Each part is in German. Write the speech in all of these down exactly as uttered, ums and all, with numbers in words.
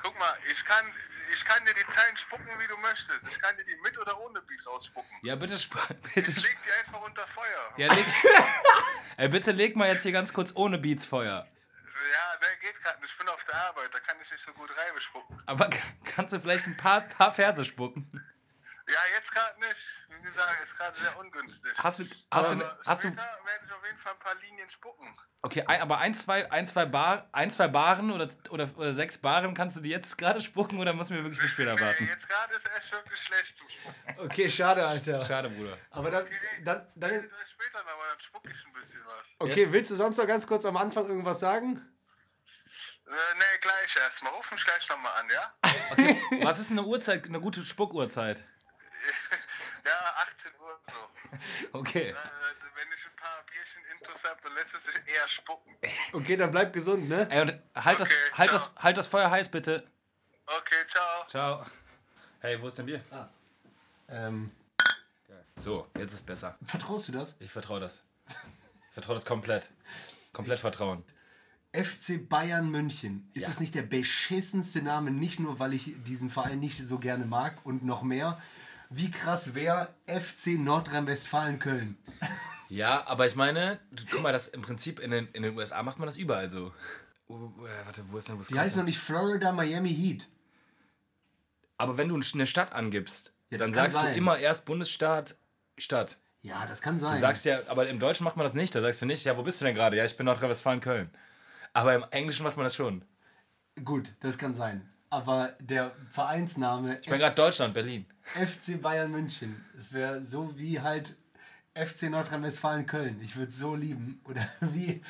Guck mal, ich kann, ich kann dir die Zeilen spucken, wie du möchtest. Ich kann dir die mit oder ohne Beat rausspucken. Ja, bitte sp- bitte. Ich leg die einfach unter Feuer. Ja, leg- Ey, bitte leg mal jetzt hier ganz kurz ohne Beats Feuer. Ja, der geht gerade nicht. Ich bin auf der Arbeit, da kann ich nicht so gut Reime spucken. Aber kannst du vielleicht ein paar, paar Verse spucken? Ja, jetzt gerade nicht. Wie gesagt, ist gerade sehr ungünstig. Hast du, hast aber du, hast du werde ich auf jeden Fall ein paar Linien spucken. Okay, ein, aber ein, zwei, ein, zwei, Bar, ein, zwei Baren oder, oder, oder sechs Baren kannst du die jetzt gerade spucken oder müssen wir wirklich bis später warten? Nee, jetzt gerade ist echt wirklich schlecht zu spucken. Okay, schade, Alter. Schade, Bruder. Aber dann... Okay, dann, dann, dann später nochmal, dann spucke ich ein bisschen was. Okay, ja. Willst du sonst noch ganz kurz am Anfang irgendwas sagen? Äh, nee, gleich erstmal. Ruf mich gleich nochmal an, ja? Okay, was ist eine Uhrzeit, eine gute Spuckuhrzeit? Ja, achtzehn Uhr so. Okay. Wenn ich ein paar Bierchen intus habe, dann lässt es sich eher spucken. Okay, dann bleib gesund, ne? Ey, und halt, okay, das, halt, das, halt das Feuer heiß, bitte. Okay, ciao. Ciao. Hey, wo ist denn Bier? Ah. Ähm. Geil. So, jetzt ist besser. Vertraust du das? Ich vertraue das. Ich vertraue das komplett. Komplett vertrauen. F C Bayern München. Ist ja. Das nicht der beschissenste Name? Nicht nur, weil ich diesen Verein nicht so gerne mag und noch mehr... Wie krass wäre F C Nordrhein-Westfalen Köln? Ja, aber ich meine, guck mal, das im Prinzip in den, in den U S A macht man das überall so. Uh, uh, warte, wo ist denn Wisconsin? Die heißt noch nicht Florida Miami Heat. Aber wenn du eine Stadt angibst, ja, dann sagst sein. Du immer erst Bundesstaat, Stadt. Ja, das kann sein. Du sagst ja, aber im Deutschen macht man das nicht. Da sagst du nicht, ja, wo bist du denn gerade? Ja, ich bin Nordrhein-Westfalen Köln. Aber im Englischen macht man das schon. Gut, das kann sein. Aber der Vereinsname... Ich bin gerade Deutschland, Berlin. F C Bayern München. Es wäre so wie halt F C Nordrhein-Westfalen Köln. Ich würde es so lieben. Oder wie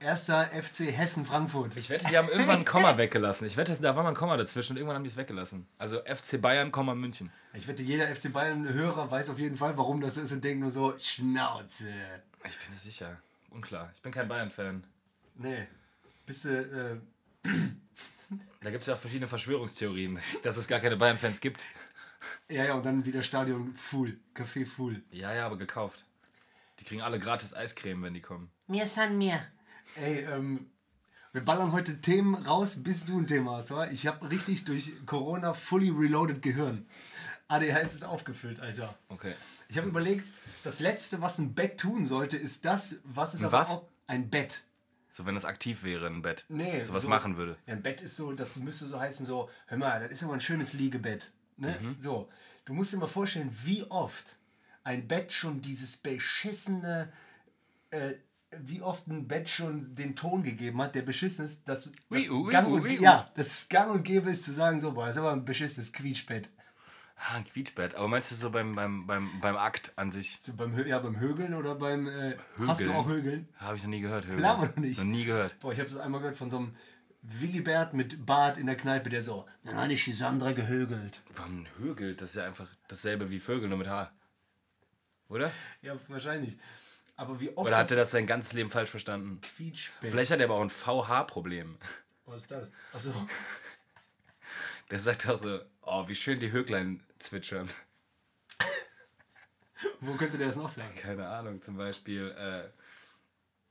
erster F C Hessen Frankfurt. Ich wette, die haben irgendwann ein Komma weggelassen. Ich wette, da war mal ein Komma dazwischen und irgendwann haben die es weggelassen. Also F C Bayern, Komma München. Ich wette, jeder F C Bayern-Hörer weiß auf jeden Fall, warum das ist und denkt nur so, Schnauze. Ich bin nicht sicher. Unklar. Ich bin kein Bayern-Fan. Nee. Bist du... Äh, Da gibt es ja auch verschiedene Verschwörungstheorien, dass es gar keine Bayern-Fans gibt. Ja, ja, und dann wieder Stadion full, Café full. Ja, ja, aber gekauft. Die kriegen alle gratis Eiscreme, wenn die kommen. Mir san mir. Ey, ähm, wir ballern heute Themen raus, bis du ein Thema hast, oder? Ich habe richtig durch Corona fully reloaded Gehirn. A D H S ist aufgefüllt, Alter. Okay. Ich habe überlegt, das Letzte, was ein Bett tun sollte, ist das, was es aber auch... Ein Bett. So, wenn das aktiv wäre, ein Bett. Nee. So was so, machen würde. Ja, ein Bett ist so, das müsste so heißen, so, hör mal, das ist immer ein schönes Liegebett. Ne? Mhm. So, du musst dir mal vorstellen, wie oft ein Bett schon dieses beschissene, äh, wie oft ein Bett schon den Ton gegeben hat, der beschissen ist, dass das oui, oui, Gang oui, und, oui, ja, das Gang und Gäbe ist, zu sagen, so, boah, das ist aber ein beschissenes Quietschbett. Ah, ein Quietschbett. Aber meinst du so beim, beim, beim, beim Akt an sich? So beim, ja, beim Högeln oder beim... Äh, hast du auch Högeln? Habe ich noch nie gehört, Högeln. Klar, noch nicht. Noch nie gehört. Boah, ich habe das einmal gehört von so einem Willbert mit Bart in der Kneipe, der so... Dann habe ich die Sandra gehögelt. Warum högelt? Das ist ja einfach dasselbe wie Vögel, nur mit Haar. Oder? Ja, wahrscheinlich. Aber wie oft... Oder hat er das sein ganzes Leben falsch verstanden? Quietschbett. Vielleicht hat er aber auch ein V H Problem. Was ist das? Achso. Der sagt auch so... Oh, wie schön die Höglein zwitschern. Wo könnte der das noch sagen? Keine Ahnung, zum Beispiel, äh,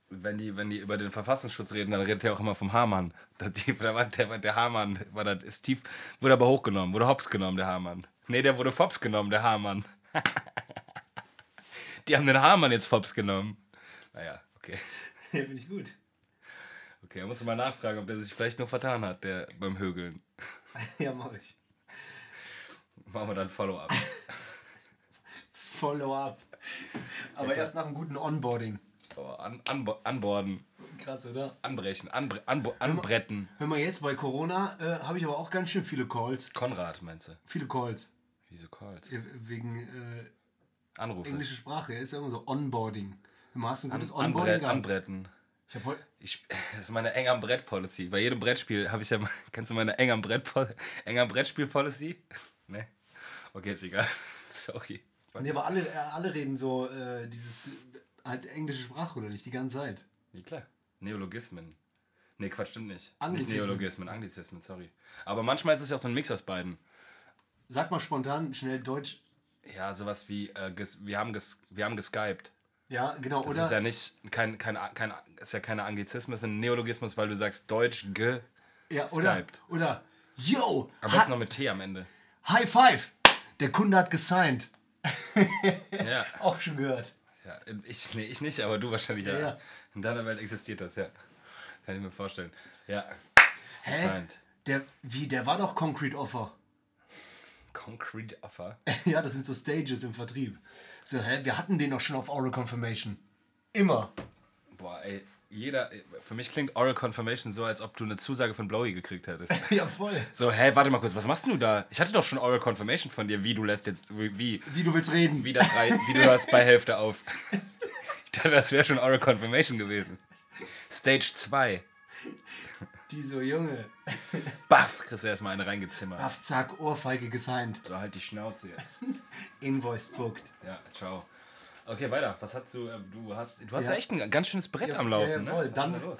wenn, die, wenn die über den Verfassungsschutz reden, dann redet er auch immer vom Haarmann. Der, der, der Haarmann war da, ist tief, wurde aber hochgenommen, wurde hops genommen, der Haarmann. Nee, der wurde fops genommen, der Haarmann. Die haben den Haarmann jetzt fops genommen. Naja, okay. Ja, finde ich gut. Okay, da musst du mal nachfragen, ob der sich vielleicht nur vertan hat, der beim Högeln. Ja, mach ich. Machen wir dann Follow-up. Follow-up. Aber ja, erst nach einem guten Onboarding. Oh, an, an, anboarden. Krass, oder? Anbrechen, anbre, anbo, anbretten. Hör mal, hör mal jetzt, bei Corona äh, habe ich aber auch ganz schön viele Calls. Konrad, meinst du? Viele Calls. Wieso Calls? Wegen äh, Anrufe. Englische Sprache, ist ja immer so Onboarding. Hör mal, hast du ein gutes an, Onboarding anbre, anbretten. Ich hab heute... Ich, das ist meine Eng-am-Brett-Policy. Bei jedem Brettspiel habe ich ja... Kennst du meine Eng-am-Brett-Policy? Ne? Okay, ist egal. Sorry. Was? Nee, aber alle, alle reden so äh, dieses halt englische Sprache, oder nicht? Die ganze Zeit. Ja, klar. Neologismen. Nee, Quatsch, stimmt nicht. Anglizismen. Nicht Neologismen, Anglizismen, sorry. Aber manchmal ist es ja auch so ein Mix aus beiden. Sag mal spontan, schnell Deutsch. Ja, sowas wie, äh, ges- wir, haben ges- wir haben geskypt. Ja, genau, das oder? Das ist ja nicht, kein, kein, kein, ist ja keine Anglizismus, ist ein Neologismus, weil du sagst Deutsch ge ja, oder, oder Yo! Aber es ist noch mit T am Ende. High Five! Der Kunde hat gesigned. Ja. Auch schon gehört. Ja, ich, nee, ich nicht, aber du wahrscheinlich. Ja, ja. In deiner Welt existiert das, ja. Kann ich mir vorstellen. Ja. Hä? Gesigned. Der, wie, der war doch Concrete Offer. Concrete Offer? Ja, das sind so Stages im Vertrieb. So, hä, wir hatten den doch schon auf Oral Confirmation. Immer. Boah, ey. Jeder, für mich klingt Oral Confirmation so, als ob du eine Zusage von Blowy gekriegt hättest. Ja, voll. So, hä, hey, warte mal kurz, was machst denn du da? Ich hatte doch schon Oral Confirmation von dir, wie du lässt jetzt, wie... Wie, wie du willst reden. Wie, das rei- wie du das bei Hälfte auf. Ich dachte, das wäre schon Oral Confirmation gewesen. Stage zwei. Die so, Junge. Baff, kriegst du erstmal eine reingezimmert. Baff, zack, Ohrfeige gesigned. So, halt die Schnauze jetzt. Invoice booked. Ja, ciao. Okay, weiter. Was hast du? Du hast, du hast ja. ja echt ein ganz schönes Brett ja, am Laufen. Ja, voll. Ne? Was dann, ist denn da los?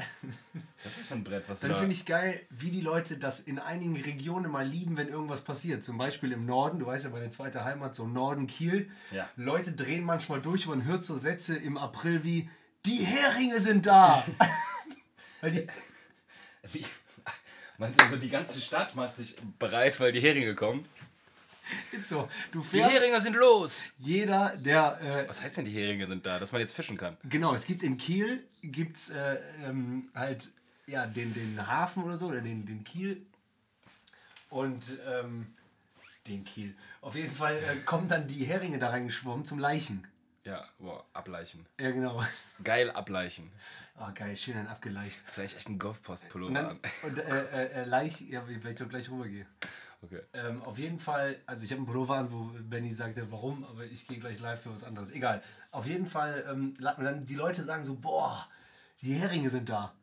Das ist ein Brett, was du Dann da... finde ich geil, wie die Leute das in einigen Regionen mal lieben, wenn irgendwas passiert. Zum Beispiel im Norden. Du weißt ja, meine zweite Heimat, so Norden Kiel. Ja. Leute drehen manchmal durch. Man hört so Sätze im April wie: Die Heringe sind da. Weil die. Wie, meinst du, so die ganze Stadt macht sich bereit, weil die Heringe kommen? Ist so. Du fährst, die Heringe sind los! Jeder, der... Äh, was heißt denn, die Heringe sind da? Dass man jetzt fischen kann? Genau, es gibt in Kiel, gibt's äh, ähm, halt, ja, den, den Hafen oder so, oder den, den Kiel. Und, ähm, den Kiel. Auf jeden Fall äh, kommen dann die Heringe da reingeschwommen zum Laichen. Ja, boah, ableichen. Ja, genau. Geil ableichen. Oh, geil, schön dann abgeleicht. Das ist echt ein Golfpost-Pullover an. Und äh, äh, Laich, ja, wenn ich gleich rübergehe. Okay. Ähm, auf jeden Fall, also ich habe einen Pullover an, wo Benni sagte, warum, aber ich gehe gleich live für was anderes. Egal. Auf jeden Fall, ähm, und dann die Leute sagen so, boah, die Heringe sind da.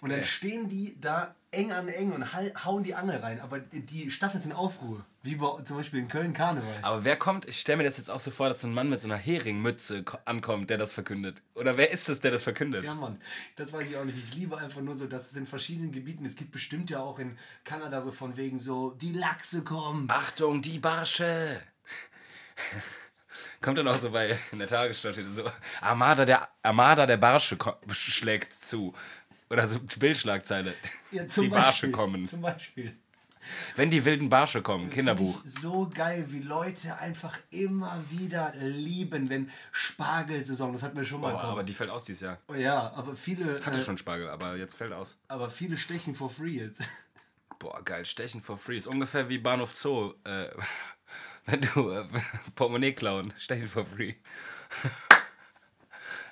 Und okay. Dann stehen die da eng an eng und hauen die Angel rein. Aber die Stadt ist in Aufruhr. Wie bei, zum Beispiel in Köln Karneval. Aber wer kommt, ich stelle mir das jetzt auch so vor, dass so ein Mann mit so einer Heringmütze ankommt, der das verkündet. Oder wer ist es, der das verkündet? Ja, Mann. Das weiß ich auch nicht. Ich liebe einfach nur so, dass es in verschiedenen Gebieten, es gibt bestimmt ja auch in Kanada so von wegen so, die Lachse kommen. Achtung, die Barsche. Kommt dann auch so bei, in der Tagesschau steht so, Armada der, Armada der Barsche ko- schlägt zu. Oder so Bildschlagzeile. Ja, die Barsche kommen. Zum Beispiel. Wenn die wilden Barsche kommen, das Kinderbuch. Ich so geil, wie Leute einfach immer wieder lieben, wenn Spargelsaison, das hatten wir schon mal. Oh, aber die fällt aus dieses Jahr. Oh ja, aber viele... Ich hatte äh, schon Spargel, aber jetzt fällt aus. Aber viele stechen for free jetzt. Boah, geil, stechen for free. Ist ungefähr wie Bahnhof Zoo. Äh, wenn du äh, Portemonnaie klauen, stechen for free.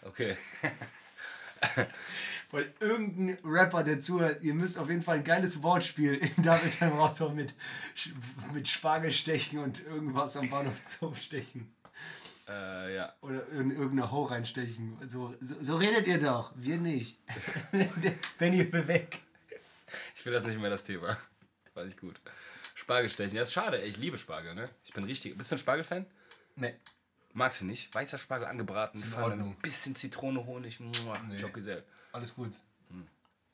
Okay. Weil irgendein Rapper, der zuhört, ihr müsst auf jeden Fall ein geiles Wortspiel in David im Raushauen mit, mit Spargel stechen und irgendwas am Bahnhof Zoo stechen. Äh, ja. Oder in irgendeine Ho reinstechen. So, so, so redet ihr doch, wir nicht. Wenn ihr weg. Ich will das nicht mehr das Thema. War nicht gut. Spargel stechen, ja, ist schade, ich liebe Spargel, ne? Ich bin richtig. Bist du ein Spargel-Fan? Nee. Magst du nicht? Weißer Spargel angebraten, ein bisschen Zitrone, Honig, nee. Jokisell. Alles gut.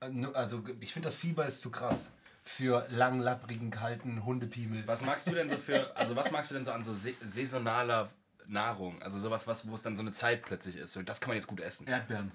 Hm. Also ich finde, das Fieber ist zu krass für lang, labbrigen, kalten Hundepiemel. Was magst du denn so für, also was magst du denn so an so se- saisonaler Nahrung? Also sowas, was, wo es dann so eine Zeit plötzlich ist. So, das kann man jetzt gut essen. Erdbeeren.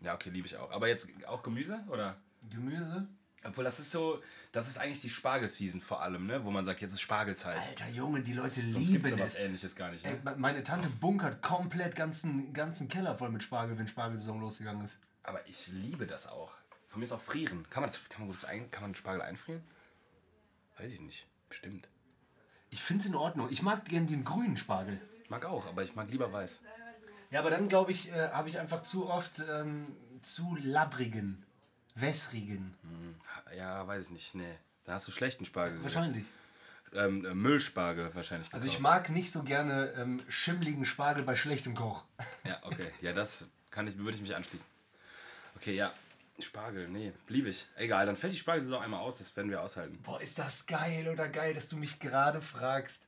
Ja, okay, liebe ich auch. Aber jetzt auch Gemüse, oder? Gemüse? Obwohl, das ist so, das ist eigentlich die Spargel-Season vor allem, ne? Wo man sagt, jetzt ist Spargelzeit. Alter Junge, die Leute lieben es. Sonst gibt's sowas Ähnliches gar nicht, ne? Ey, meine Tante bunkert komplett ganzen, ganzen Keller voll mit Spargel, wenn Spargelsaison losgegangen ist. Aber ich liebe das auch. Von mir ist auch frieren. Kann man, das, kann man, gut ein, kann man Spargel einfrieren? Weiß ich nicht. Bestimmt. Ich find's in Ordnung. Ich mag gerne den grünen Spargel. Ich mag auch, aber ich mag lieber weiß. Ja, aber dann, glaube ich, äh, habe ich einfach zu oft ähm, zu labbrigen, wässrigen. Ja, weiß ich nicht. Nee. Da hast du schlechten Spargel. Wahrscheinlich. Ähm, Müllspargel wahrscheinlich. Also ich auch. Mag nicht so gerne ähm, schimmligen Spargel bei schlechtem Koch. Ja, okay. Ja, das kann ich, würde ich mich anschließen. Okay, ja. Spargel, nee, liebe ich. Egal, dann fällt die Spargelsaison einmal aus, das werden wir aushalten. Boah, ist das geil oder geil, dass du mich gerade fragst,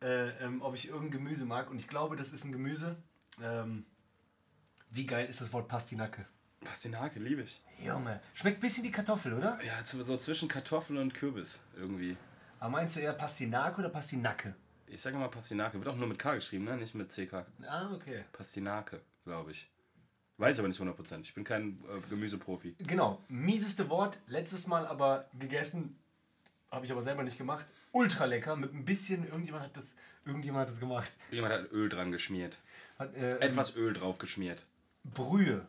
äh, ähm, ob ich irgendein Gemüse mag. Und ich glaube, das ist ein Gemüse. Ähm, wie geil ist das Wort Pastinake? Pastinake, liebe ich. Junge, schmeckt ein bisschen wie Kartoffel, oder? Ja, so zwischen Kartoffel und Kürbis irgendwie. Aber meinst du eher Pastinake oder Pastinake? Ich sage mal Pastinake. Wird auch nur mit K geschrieben, ne? Nicht mit C K. Ah, okay. Pastinake, glaube ich. Weiß aber nicht hundert Prozent. Ich bin kein äh, Gemüseprofi. Genau. Mieseste Wort. Letztes Mal aber gegessen habe ich aber selber nicht gemacht. Ultra lecker, mit ein bisschen, irgendjemand hat das, irgendjemand hat das gemacht. Jemand hat Öl dran geschmiert. Hat, äh, Etwas Öl drauf geschmiert. Brühe.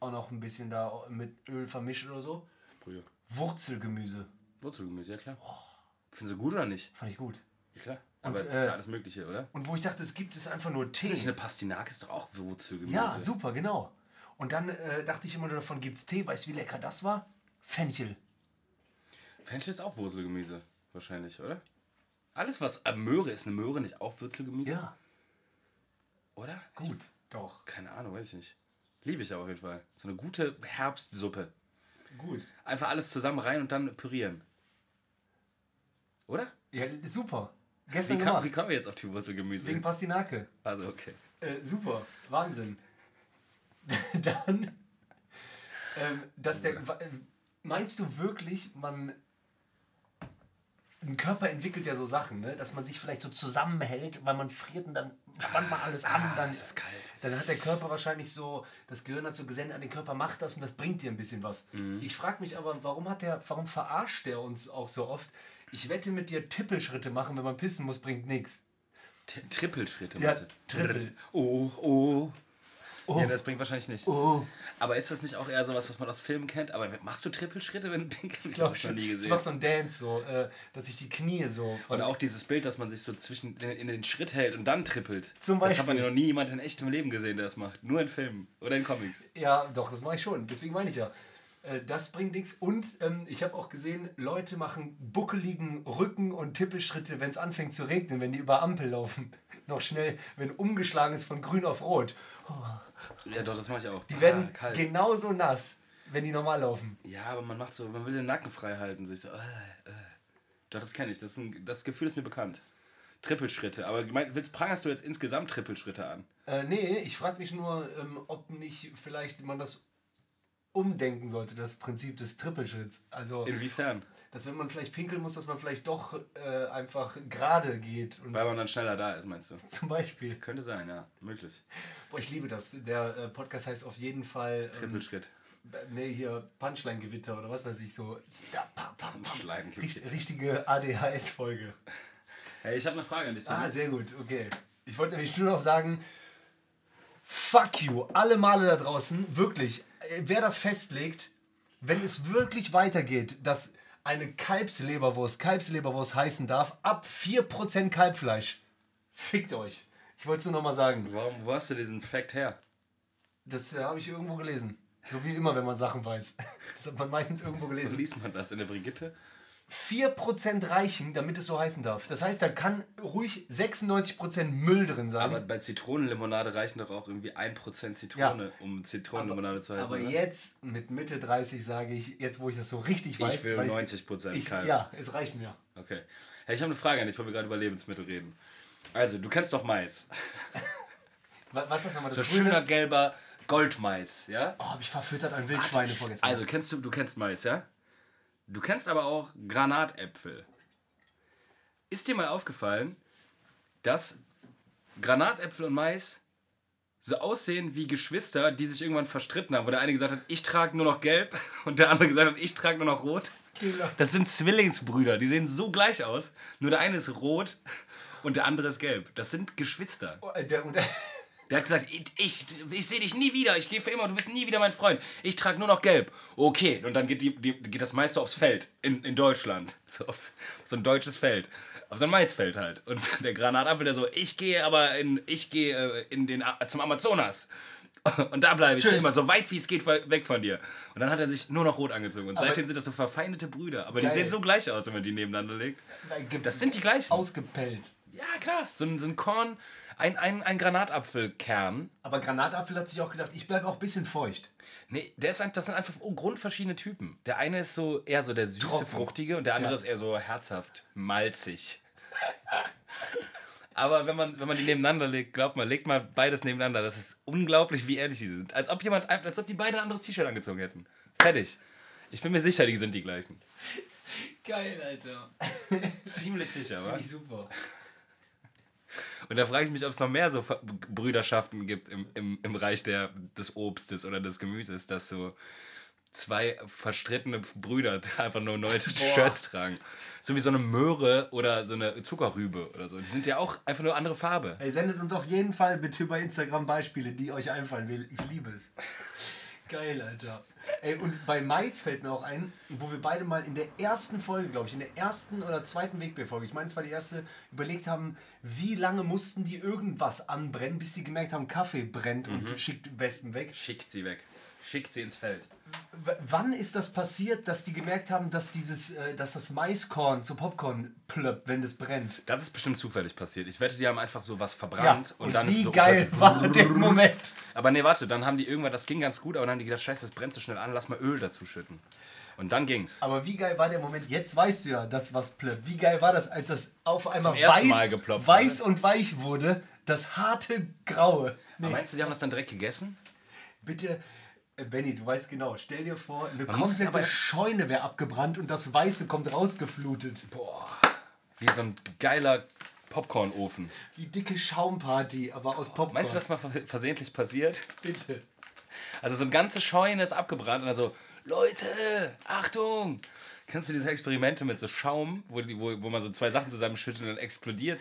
Auch noch ein bisschen da mit Öl vermischt oder so. Brühe. Wurzelgemüse. Wurzelgemüse, ja klar. Oh. Findest du gut oder nicht? Fand ich gut. Ja klar. Aber und, das ist ja alles Mögliche, oder? Und wo ich dachte, es gibt es einfach nur Tee. Ist nicht eine Pastinake, ist doch auch Wurzelgemüse. Ja, super, genau. Und dann äh, dachte ich immer nur, davon gibt's Tee. Weißt du, wie lecker das war? Fenchel. Fenchel ist auch Wurzelgemüse, wahrscheinlich, oder? Alles, was äh, Möhre ist, eine Möhre nicht auch Wurzelgemüse? Ja. Oder? Gut, ich, doch. Keine Ahnung, weiß ich nicht. Liebe ich aber auf jeden Fall. So eine gute Herbstsuppe. Gut. Einfach alles zusammen rein und dann pürieren. Oder? Ja, super. Gestern wie, kam, wie kommen wir jetzt auf die Wurzelgemüse? Wegen Pastinake. Also, okay. Äh, super. Wahnsinn. Dann, ähm, dass der, meinst du wirklich, man, ein Körper entwickelt ja so Sachen, ne? Dass man sich vielleicht so zusammenhält, weil man friert und dann spannt man alles an. Ah, dann ist es kalt. Dann hat der Körper wahrscheinlich so, das Gehirn hat so gesendet an den Körper, macht das und das bringt dir ein bisschen was. Mhm. Ich frage mich aber, warum hat der, warum verarscht der uns auch so oft? Ich wette mit dir, Tippelschritte machen, wenn man pissen muss, bringt nichts. Trippelschritte? Ja, Trippel. Oh, oh. Oh. Ja, das bringt wahrscheinlich nichts. Oh. Aber ist das nicht auch eher sowas, was man aus Filmen kennt? Aber machst du Trippelschritte, wenn du pinkeln? Ich glaube schon. Nie gesehen. Ich mach so einen Dance so, äh, dass ich die Knie so... Oder auch dieses Bild, dass man sich so zwischen in, in den Schritt hält und dann trippelt. Zum Beispiel. Das hat man ja noch nie jemand in echtem Leben gesehen, der das macht. Nur in Filmen oder in Comics. Ja, doch, das mache ich schon. Deswegen meine ich ja. Äh, das bringt nichts. Und ähm, ich habe auch gesehen, Leute machen buckeligen Rücken und Tippelschritte, wenn es anfängt zu regnen, wenn die über Ampel laufen. Noch schnell, wenn umgeschlagen ist von grün auf rot. Oh. Ja, doch, das mache ich auch. Die ah, werden kalt. Genauso nass, wenn die normal laufen. Ja, aber man macht so, man will den Nacken frei halten, sich so. Äh, äh. Doch, das kenne ich. Das, ist ein, das Gefühl ist mir bekannt. Trippelschritte. Aber mein, willst, prangerst du jetzt insgesamt Trippelschritte an? Äh, nee, ich frage mich nur, ähm, ob nicht vielleicht man das umdenken sollte, das Prinzip des Trippelschritts. Also, inwiefern? Dass wenn man vielleicht pinkeln muss, dass man vielleicht doch äh, einfach gerade geht. Und weil man dann schneller da ist, meinst du? Zum Beispiel. Könnte sein, ja. Möglich. Boah, ich liebe das. Der äh, Podcast heißt auf jeden Fall... Ähm, Trippelschritt. Nee, hier Punchline-Gewitter oder was weiß ich so. Punchline-Gewitter. Richtige A D H S-Folge. Hey, ich habe eine Frage an dich. Ah, sehr gut, okay. Ich wollte nämlich nur noch sagen, fuck you, alle Male da draußen, wirklich, wer das festlegt, wenn es wirklich weitergeht, dass... eine Kalbsleberwurst, Kalbsleberwurst heißen darf, ab vier Prozent Kalbfleisch. Fickt euch. Ich wollte es nur nochmal sagen. Warum, wo hast du diesen Fact her? Das äh, habe ich irgendwo gelesen. So wie immer, wenn man Sachen weiß. Das hat man meistens irgendwo gelesen. Wo liest man das? In der Brigitte? vier Prozent reichen, damit es so heißen darf. Das heißt, da kann ruhig sechsundneunzig Prozent Müll drin sein. Aber bei Zitronenlimonade reichen doch auch irgendwie ein Prozent Zitrone, ja, um Zitronenlimonade aber, zu heißen. Aber oder? Jetzt, mit Mitte dreißig, sage ich, jetzt wo ich das so richtig weiß... Ich will neunzig Prozent ich, Kalb. Ja, es reicht mir. Okay. Hey, ich habe eine Frage an dich, weil wir gerade über Lebensmittel reden. Also, du kennst doch Mais. Was ist das nochmal? Das so grüne? Schöner, gelber Goldmais, ja? Oh, hab ich verfüttert an Wildschweine Ach, vorgestern. Also, kennst du, du kennst Mais, ja? Du kennst aber auch Granatäpfel. Ist dir mal aufgefallen, dass Granatäpfel und Mais so aussehen wie Geschwister, die sich irgendwann verstritten haben, wo der eine gesagt hat, ich trage nur noch gelb und der andere gesagt hat, ich trage nur noch rot? Das sind Zwillingsbrüder, die sehen so gleich aus, nur der eine ist rot und der andere ist gelb. Das sind Geschwister. Oh, der, der, der hat gesagt, ich, ich, ich sehe dich nie wieder, ich gehe für immer, du bist nie wieder mein Freund. Ich trage nur noch gelb. Okay, und dann geht, die, die, geht das Mais so aufs Feld in, in Deutschland. So, aufs, so ein deutsches Feld. Auf so ein Maisfeld halt. Und der Granatapfel, der so, ich gehe aber in, ich gehe in den, zum Amazonas. Und da bleibe ich Tschüss. Immer so weit wie es geht weg von dir. Und dann hat er sich nur noch rot angezogen. Und aber seitdem sind das so verfeindete Brüder. Aber geil. Die sehen so gleich aus, wenn man die nebeneinander legt. Das sind die gleichen. Ausgepellt. Ja, klar. So ein, so ein Korn... Ein, ein, ein Granatapfelkern. Aber Granatapfel hat sich auch gedacht, ich bleibe auch ein bisschen feucht. Nee, der ist ein, das sind einfach grundverschiedene Typen. Der eine ist so eher so der süße, Tropfen. Fruchtige und der andere ja. ist eher so herzhaft, malzig. Aber wenn man, wenn man die nebeneinander legt, glaubt man, legt mal beides nebeneinander. Das ist unglaublich, wie ehrlich die sind. Als ob, jemand, als ob die beide ein anderes T-Shirt angezogen hätten. Fertig. Ich bin mir sicher, die sind die gleichen. Geil, Alter. Ziemlich sicher, wa? Finde ich super. Und da frage ich mich, ob es noch mehr so Brüderschaften gibt im, im, im Reich der, des Obstes oder des Gemüses, dass so zwei verstrittene Brüder einfach nur neue Boah. Shirts tragen. So wie so eine Möhre oder so eine Zuckerrübe oder so. Die sind ja auch einfach nur andere Farbe. Ey, sendet uns auf jeden Fall bitte über Instagram Beispiele, die euch einfallen will. Ich liebe es. Geil, Alter. Ey, und bei Mais fällt mir auch ein, wo wir beide mal in der ersten Folge, glaube ich, in der ersten oder zweiten Wegbefolge, ich meine, es war die erste, überlegt haben, wie lange mussten die irgendwas anbrennen, bis sie gemerkt haben, Kaffee brennt mhm. und schickt Wespen weg. Schickt sie weg. Schickt sie ins Feld. W- wann ist das passiert, dass die gemerkt haben, dass dieses, äh, dass das Maiskorn zu Popcorn plöppt, wenn das brennt? Das ist bestimmt zufällig passiert. Ich wette, die haben einfach so was verbrannt. Ja, und, und dann wie ist so geil so war der Moment. Aber nee, warte, dann haben die irgendwann, das ging ganz gut, aber dann haben die gedacht, scheiße, das brennt so schnell an, lass mal Öl dazu schütten. Und dann ging's. Aber wie geil war der Moment, jetzt weißt du ja, dass was plöppt. Wie geil war das, als das auf einmal weiß, geploppt, weiß und weich wurde, das harte Graue. Nee. Aber meinst du, die haben das dann direkt gegessen? Bitte... Benni, du weißt genau, stell dir vor, eine Man komplette Scheune wäre abgebrannt und das Weiße kommt rausgeflutet. Boah, wie so ein geiler Popcornofen. Wie dicke Schaumparty, aber aus Popcorn. Meinst du, das mal versehentlich passiert? Bitte. Also so eine ganze Scheune ist abgebrannt und dann so, Leute, Achtung! Kennst du diese Experimente mit so Schaum, wo, die, wo, wo man so zwei Sachen zusammenschüttet und dann explodiert?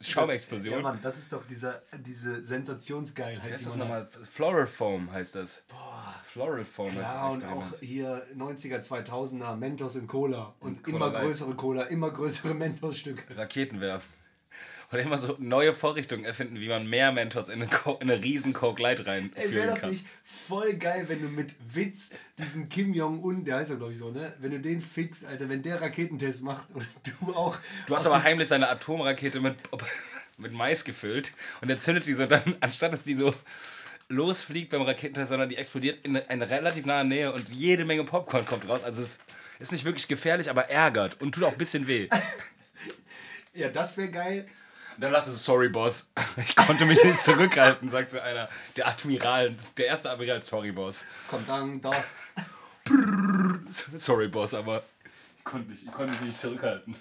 Schaumexplosion. Das, ja, Mann, das ist doch dieser, diese Sensationsgeilheit. Das ist nochmal Floral Foam heißt das. Boah. Floral Foam heißt das Experiment. Und auch hier neunziger, zweitausender, Mentos und Cola. Und, und Cola immer Light. Größere Cola, immer größere Mentos-Stücke. Raketen werfen. Oder immer so neue Vorrichtungen erfinden, wie man mehr Mentos in eine, Co- in eine riesen Coke Light reinführen kann. Ey, wäre das kann. nicht voll geil, wenn du mit Witz diesen Kim Jong-un, der heißt ja glaube ich so, ne? Wenn du den fixst, Alter, wenn der Raketentest macht und du auch... Du hast aber heimlich seine Atomrakete mit, mit Mais gefüllt und er zündet die so dann, anstatt dass die so losfliegt beim Raketentest, sondern die explodiert in einer relativ nahen Nähe und jede Menge Popcorn kommt raus. Also es ist nicht wirklich gefährlich, aber ärgert und tut auch ein bisschen weh. Ja, das wäre geil. Dann lass es, sorry, Boss. Ich konnte mich nicht zurückhalten, sagt so einer. Der Admiral, der erste Admiral, sorry, Boss. Komm, dann, da. Sorry, Boss, aber ich konnte mich nicht, konnt nicht zurückhalten.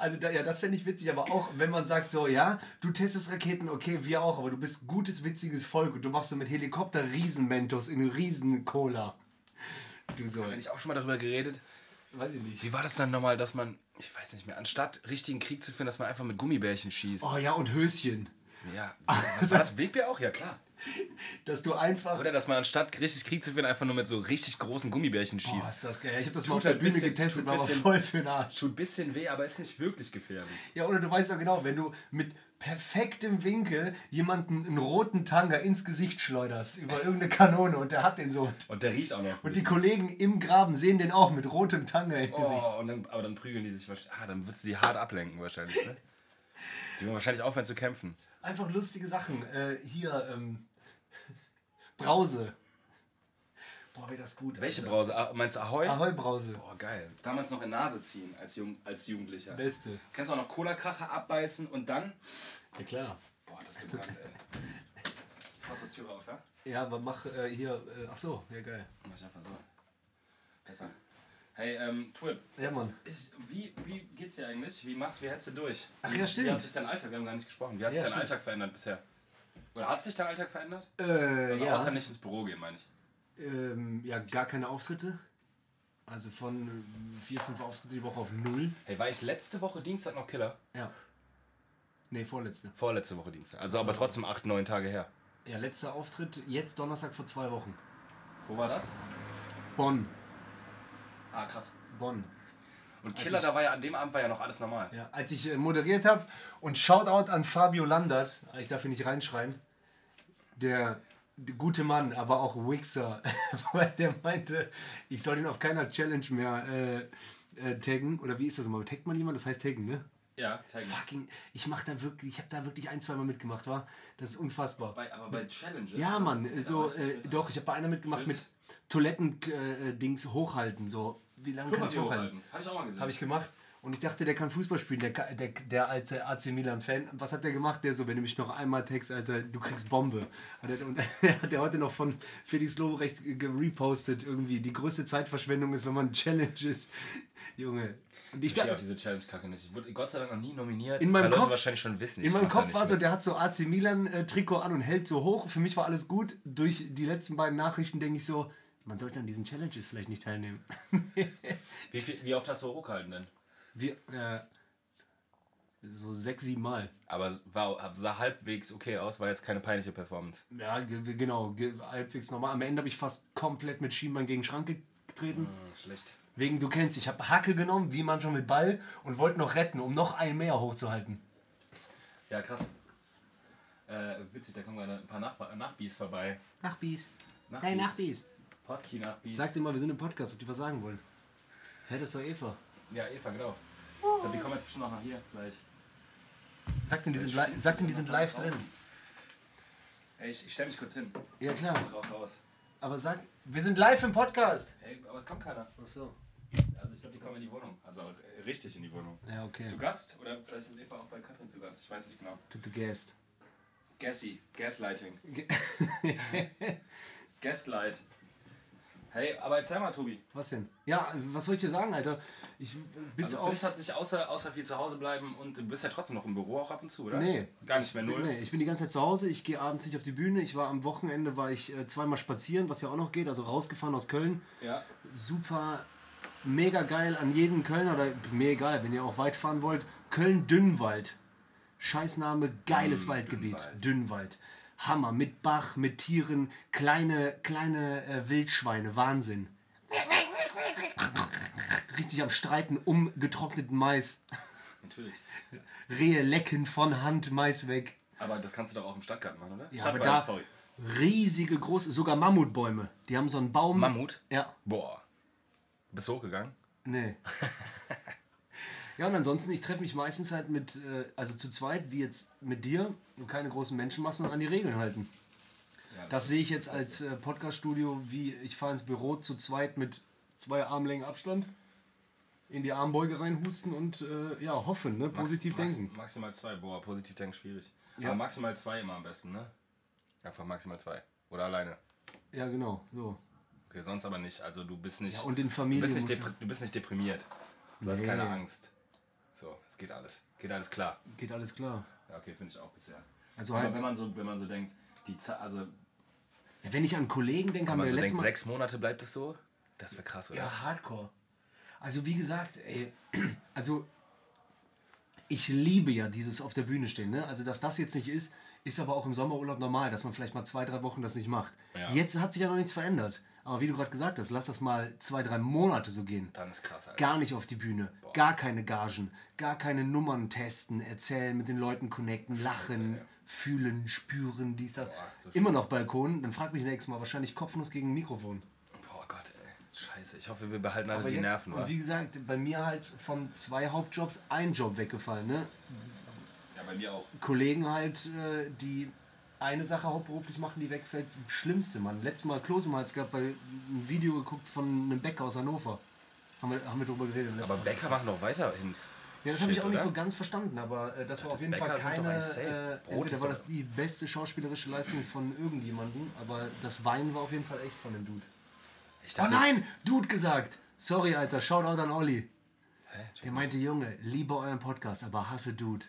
Also, da, ja, das fände ich witzig, aber auch, wenn man sagt so, ja, du testest Raketen, okay, wir auch, aber du bist gutes, witziges Volk und du machst so mit Helikopter Riesen-Mentos in Riesen-Cola. Du so. Habe ich auch schon mal darüber geredet? Weiß ich nicht. Wie war das dann nochmal, dass man, ich weiß nicht mehr, anstatt richtigen Krieg zu führen, dass man einfach mit Gummibärchen schießt? Oh ja, und Höschen. Ja. Was war das? Wegbier auch? Ja, klar. Dass du einfach... Oder dass man anstatt richtig Krieg zu führen, einfach nur mit so richtig großen Gummibärchen schießt. Oh, ist das geil. Ich habe das tut mal auf der Bühne bisschen, getestet, war bisschen, voll für den Arsch. Tut ein bisschen weh, aber ist nicht wirklich gefährlich. Ja, oder du weißt ja genau, wenn du mit perfektem Winkel jemanden einen roten Tanga ins Gesicht schleuderst über irgendeine Kanone und der hat den so. Und der riecht auch noch. Und die Kollegen im Graben sehen den auch mit rotem Tanga im oh, Gesicht. Und dann, aber dann prügeln die sich wahrscheinlich. Ah, dann würdest du die hart ablenken wahrscheinlich, ne? Die werden wahrscheinlich aufhören zu kämpfen. Einfach lustige Sachen. Äh, hier, ähm, Brause. Boah, wäre das gut. Welche Alter. Brause? Ah, meinst du Ahoi? Ahoi-Brause. Boah, geil. Damals noch in Nase ziehen als, Jung, als Jugendlicher. Beste. Kannst du auch noch Cola-Kracher abbeißen und dann... Ja, klar. Boah, das gebrannt, ey. Mach das Tür auf, ja? Ja, aber mach äh, hier... Äh, ach so, ja, geil. Mach ich einfach so. Besser. Hey, ähm, Twip. Ja, Mann. Ich, wie, wie geht's dir eigentlich? Wie machst wie hältst du durch? Ach ja, stimmt. Wie hat sich dein Alltag, wir haben gar nicht gesprochen, wie hat sich ja, dein stimmt. Alltag verändert bisher? Oder hat sich dein Alltag verändert? Äh, also ja. Außer nicht ins Büro gehen, meine ich. Ähm, ja, gar keine Auftritte. Also von vier, fünf Auftritte die Woche auf null. Hey, war ich letzte Woche Dienstag noch Killer? Ja. Nee, vorletzte. Vorletzte Woche Dienstag. Also aber trotzdem acht, neun Tage her. Ja, letzter Auftritt jetzt Donnerstag vor zwei Wochen. Wo war das? Bonn. Ah, krass. Bonn. Und Killer, da war ja an dem Abend war ja noch alles normal. Ja, als ich moderiert habe und Shoutout an Fabio Landert, ich darf hier nicht reinschreien, der... Gute Mann, aber auch Wichser, weil der meinte, ich soll ihn auf keiner Challenge mehr äh, äh, taggen. Oder wie ist das immer? Taggt man jemanden? Das heißt taggen, ne? Ja, taggen. Fucking, ich mach da wirklich, ich hab da wirklich ein, zwei Mal mitgemacht, war. Das ist unfassbar. Bei, aber bei Challenges? Ja, Mann, so, äh, doch, ich hab bei einer mitgemacht Tschüss. mit Toiletten-Dings äh, hochhalten, so. Wie lange kann ich hochhalten? Hab ich auch mal gesehen. Hab ich gemacht. Und ich dachte, der kann Fußball spielen, der, der, der alte A C Milan-Fan. Was hat der gemacht? Der so, wenn du mich noch einmal taggst, Alter, du kriegst Bombe. Und der hat ja heute noch von Felix Lobrecht gerepostet irgendwie. Die größte Zeitverschwendung ist, wenn man Challenge ist. Junge. Und ich dachte auch diese Challenge-Kacke nicht. Ich wurde Gott sei Dank noch nie nominiert. In meinem Kopf, wahrscheinlich schon wissen, in meinem Kopf war mit. so, der hat so A C Milan-Trikot an und hält so hoch. Für mich war alles gut. Durch die letzten beiden Nachrichten denke ich so, man sollte an diesen Challenges vielleicht nicht teilnehmen. wie, viel, wie oft hast du hochgehalten denn? Wir, äh, so sechs, sieben Mal. Aber war, sah halbwegs okay aus, war jetzt keine peinliche Performance. Ja, g- genau, g- halbwegs normal. Am Ende habe ich fast komplett mit Schienbein gegen Schrank getreten. Mm, schlecht. Wegen, du kennst, ich habe Hacke genommen, wie man schon mit Ball, und wollte noch retten, um noch einen mehr hochzuhalten. Ja, krass. Äh, witzig, da kommen gerade ein paar Nach- Nachbies vorbei. Nachbies. Nachbies. Hey, Nachbies. Podki-Nachbies. Sag dir mal, wir sind im Podcast, ob die was sagen wollen. Hä, das war Eva. Ja, Eva, genau. Oh. Ich glaub, die kommen jetzt bestimmt noch nach hier gleich. Sag denn, die sind, li- sag denn, die sind live drin. Ey, ich, ich stell mich kurz hin. Ja, klar. Raus, raus. Aber sag, wir sind live im Podcast. Ey, aber es kommt keiner. Ach so. Also ich glaube, die kommen in die Wohnung. Also richtig in die Wohnung. Ja, okay. Zu Gast? Oder vielleicht ist Eva auch bei Katrin zu Gast. Ich weiß nicht genau. To the guest. Gassi, Gaslighting. Gaslight. Hey, aber erzähl mal, Tobi. Was denn? Ja, was soll ich dir sagen, Alter? Ich, bis also Felix hat sich außer, außer viel zu Hause bleiben, und du bist ja trotzdem noch im Büro auch ab und zu, oder? Nee. Gar nicht mehr null? Nee, ich bin die ganze Zeit zu Hause, ich gehe abends nicht auf die Bühne. Ich war am Wochenende, war ich äh, zweimal spazieren, was ja auch noch geht, also rausgefahren aus Köln. Ja. Super, mega geil an jeden Kölner, oder mir egal, wenn ihr auch weit fahren wollt, Köln-Dünnwald. Scheißname, geiles mm, Waldgebiet, Dünnwald. Dünnwald. Hammer, mit Bach, mit Tieren, kleine, kleine äh, Wildschweine, Wahnsinn. Richtig am Streiten um getrockneten Mais. Natürlich. Rehe lecken von Hand, Mais weg. Aber das kannst du doch auch im Stadtgarten machen, oder? Ja, aber da sorry. riesige, große, sogar Mammutbäume. Die haben so einen Baum. Mammut? Ja. Boah. Bist du hochgegangen? Nee. Ja, und ansonsten, ich treffe mich meistens halt mit, also zu zweit, wie jetzt mit dir, und keine großen Menschenmassen, und an die Regeln halten. Ja, das, das sehe ich jetzt als Podcast-Studio, wie ich fahre ins Büro zu zweit mit zwei Armlängen Abstand, in die Armbeuge reinhusten und äh, ja, hoffen, ne? positiv Max, denken. Max, maximal zwei, boah, positiv denken schwierig. Ja. Aber maximal zwei immer am besten, ne? Einfach maximal zwei. Oder alleine. Ja, genau, so. Okay, sonst aber nicht. Also du bist nicht, ja, und in Familie, du bist nicht, depr- du bist nicht deprimiert. Du nee. hast keine Angst. So, es geht alles. Geht alles klar. Geht alles klar. Ja, okay, finde ich auch bisher. Also halt, wenn man so, wenn man so denkt, die Zeit, also... Ja, wenn ich an Kollegen denke, haben wir so letztes denkt, Mal... sechs Monate bleibt es so, das wäre krass, oder? Ja, hardcore. Also wie gesagt, ey, also ich liebe ja dieses auf der Bühne stehen, ne? Also dass das jetzt nicht ist, ist aber auch im Sommerurlaub normal, dass man vielleicht mal zwei, drei Wochen das nicht macht. Ja. Jetzt hat sich ja noch nichts verändert. Aber wie du gerade gesagt hast, lass das mal zwei, drei Monate so gehen. Dann ist krass, Alter. Gar nicht auf die Bühne, Boah. gar keine Gagen, gar keine Nummern testen, erzählen, mit den Leuten connecten, lachen, Scheiße, ja. fühlen, spüren, dies, das. Boah, so immer noch Balkon, dann frag mich nächstes Mal wahrscheinlich kopfnuss gegen ein Mikrofon. Boah Gott, ey. Scheiße, ich hoffe, wir behalten alle Aber die jetzt, Nerven. Und wie gesagt, bei mir halt von zwei Hauptjobs ein Job weggefallen, ne? Ja, bei mir auch. Kollegen halt, die... eine Sache hauptberuflich machen, die wegfällt, das Schlimmste, Mann. Letztes Mal Kloß im Hals gehabt, bei ein Video geguckt von einem Bäcker aus Hannover. Haben wir, haben wir drüber geredet. Aber Bäcker machen doch weiterhin. Ja, das habe ich auch oder? nicht so ganz verstanden, aber äh, das ich war dachte, auf jeden Bäcker Fall keine. Äh, entweder war das die beste schauspielerische Leistung von irgendjemandem, aber das Weinen war auf jeden Fall echt von dem Dude. Ich dachte, oh nein, Dude gesagt! Sorry, Alter, Shoutout an Olli. Hä? Der meinte, Junge, liebe euren Podcast, aber hasse Dude.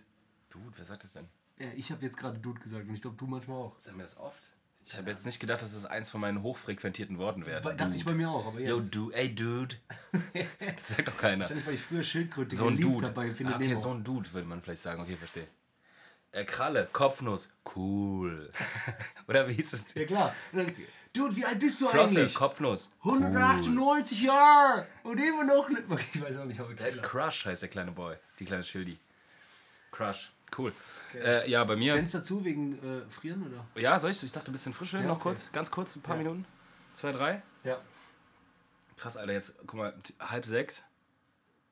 Dude, wer sagt das denn? Ja, ich habe jetzt gerade Dude gesagt und ich glaube, du manchmal auch. Sagen wir das oft? Ich habe jetzt nicht gedacht, dass das eins von meinen hochfrequentierten Worten wäre. Dachte Dude. ich bei mir auch, aber jetzt. Yo, du, ey, Dude. Das sagt doch keiner. Wahrscheinlich, weil ich früher Schildkröte so geliebt habe bei Findet ah, okay, Nemo. So ein Dude, würde man vielleicht sagen. Okay, verstehe. Äh, Kralle, Kopfnuss, cool. Oder wie hieß es? Ja, klar. Dude, wie alt bist du Flosse, eigentlich? Flosse, Kopfnuss. hundertachtundneunzig cool. Jahre und immer noch... Okay, ich weiß auch nicht, ob ich das Crush heißt der kleine Boy, die kleine Schildi. Crush. Cool. Okay. Äh, ja, bei mir. Fenster zu wegen äh, Frieren, oder? Ja, soll ich? Ich dachte, ein bisschen Frische, ja, noch okay. kurz, ganz kurz, ein paar ja. Minuten. Zwei, drei. Ja. Krass, Alter, jetzt, guck mal, halb sechs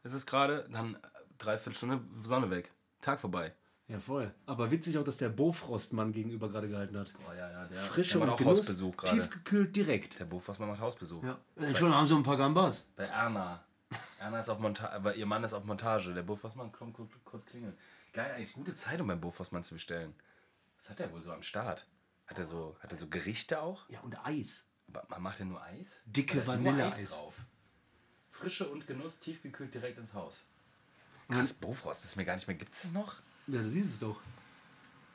ist es gerade, dann dreiviertel Stunde Sonne weg. Tag vorbei. Ja, voll. Aber witzig auch, dass der Bofrost-Mann gegenüber gerade gehalten hat. Oh, ja, ja, der, Frische der macht und auch Genuss, Hausbesuch gerade. Tiefgekühlt direkt. Der Bofrost-Mann macht Hausbesuch. Ja. Entschuldigung, haben Sie ein paar Gambas? Bei Erna. Erna ist auf Montage, aber ihr Mann ist auf Montage. Der Bofrost-Mann kommt kurz klingeln. Geil, eigentlich gute Zeit, um beim Bofrost-Mann zu bestellen. Was hat der wohl so am Start? Hat er so, hat er so Gerichte auch? Ja, und Eis. Aber man macht ja nur Eis? Dicke Vanilleeis drauf. Frische und Genuss, tiefgekühlt direkt ins Haus. Krass, mhm. Bofrost, das ist mir gar nicht mehr. Gibt's es noch? Ja, du siehst es doch.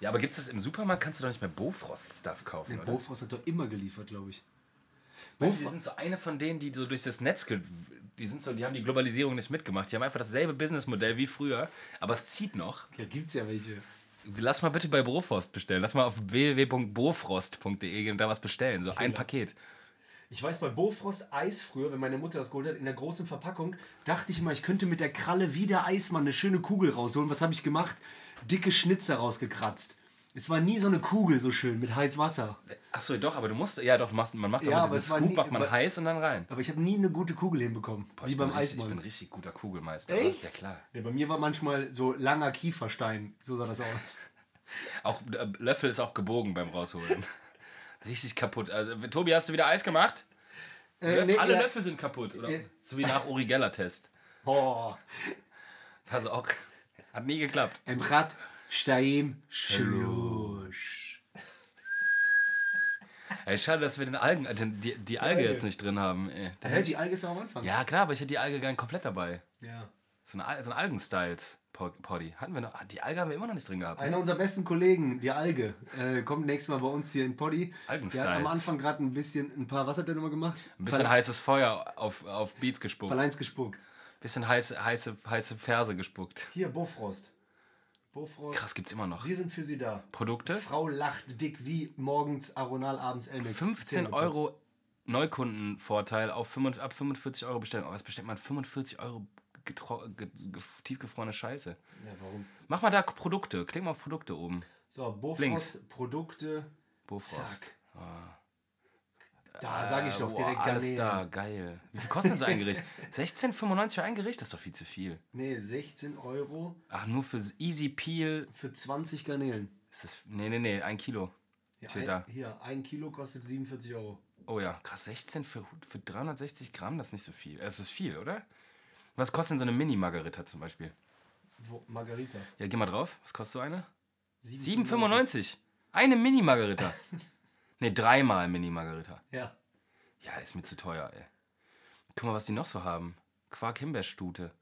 Ja, aber gibt's das im Supermarkt? Kannst du doch nicht mehr Bofrost-Stuff kaufen, der oder? Bofrost hat doch immer geliefert, glaube ich. Meinst du, die sind so eine von denen, die so durch das Netz, ge- die, sind so, die haben die Globalisierung nicht mitgemacht. Die haben einfach dasselbe Businessmodell wie früher, aber es zieht noch. Ja, gibt's ja welche. Lass mal bitte bei Bofrost bestellen. Lass mal auf w w w punkt bofrost punkt d e gehen und da was bestellen. So okay, ein Paket. Ich weiß, bei Bofrost Eis früher, wenn meine Mutter das geholt hat, in der großen Verpackung, dachte ich mal, ich könnte mit der Kralle wie der Eismann eine schöne Kugel rausholen. Was habe ich gemacht? Dicke Schnitzer rausgekratzt. Es war nie so eine Kugel so schön mit heiß Wasser. Achso, doch, aber du musst, ja doch, machst, man macht doch ja, mit diesem Scoop, nie, macht man aber, heiß und dann rein. Aber ich habe nie eine gute Kugel hinbekommen, boah, wie beim Eismann. Ich bin richtig guter Kugelmeister. Echt? Ja, klar. Ja, bei mir war manchmal so langer Kieferstein, so sah das aus. Auch äh, Löffel ist auch gebogen beim Rausholen. Richtig kaputt. Also, Tobi, hast du wieder Eis gemacht? Äh, Löffel, nee, alle ja. Löffel sind kaputt, oder? Äh. So wie nach Origella-Test. Oh. Also auch, hat nie geklappt. Im Rad. Steim Schlusch. Ey, schade, dass wir den Algen, die, die Alge jetzt nicht drin haben. Ey, da hält die Alge ist auch am Anfang. Ja, klar, aber ich hätte die Alge gern komplett dabei. Ja. So ein so Algenstyles Poddy. Hatten wir noch, die Alge haben wir immer noch nicht drin gehabt. Einer ne? unserer besten Kollegen, die Alge, äh, kommt nächstes Mal bei uns hier in Poddy. Algenstyles. Der hat am Anfang gerade ein bisschen, ein paar, was hat der nochmal gemacht? Ein bisschen Pal- heißes Feuer auf, auf Beats gespuckt. Paleins gespuckt. Ein bisschen heiße, heiße, heiße Ferse gespuckt. Hier, Bofrost. Bofrost. Krass, gibt's immer noch. Wir sind für Sie da. Produkte? Frau lacht dick wie morgens Aronal, abends Elmex. fünfzehn Euro Neukundenvorteil auf fünfundvierzig, ab fünfundvierzig Euro Bestellung. Aber was bestellt man? fünfundvierzig Euro getro- get- tiefgefrorene Scheiße. Ja, warum? Mach mal da Produkte. Klick mal auf Produkte oben. So, Bofrost, links. Produkte. Bofrost. Zack. Oh. Da sage ich doch äh, direkt boah, alles Garnelen. Da, geil. Wie viel kostet so ein Gericht? sechzehn Komma fünfundneunzig für ein Gericht, das ist doch viel zu viel. Nee, sechzehn Euro. Ach, nur für Easy Peel. Für zwanzig Garnelen. Ist das, nee, nee, nee, ein Kilo. Ja, steht ein, da. Hier, ein Kilo kostet siebenundvierzig Euro. Oh ja, krass, sechzehn für, für dreihundertsechzig Gramm, das ist nicht so viel. Das ist viel, oder? Was kostet denn so eine Mini-Margarita zum Beispiel? Wo, Margarita? Ja, geh mal drauf. Was kostet so eine? sieben Komma fünfundneunzig. Eine Mini-Margarita. Ne, dreimal Mini-Margarita. Ja. Ja, ist mir zu teuer, ey. Guck mal, was die noch so haben. Quark-Himbeerstute.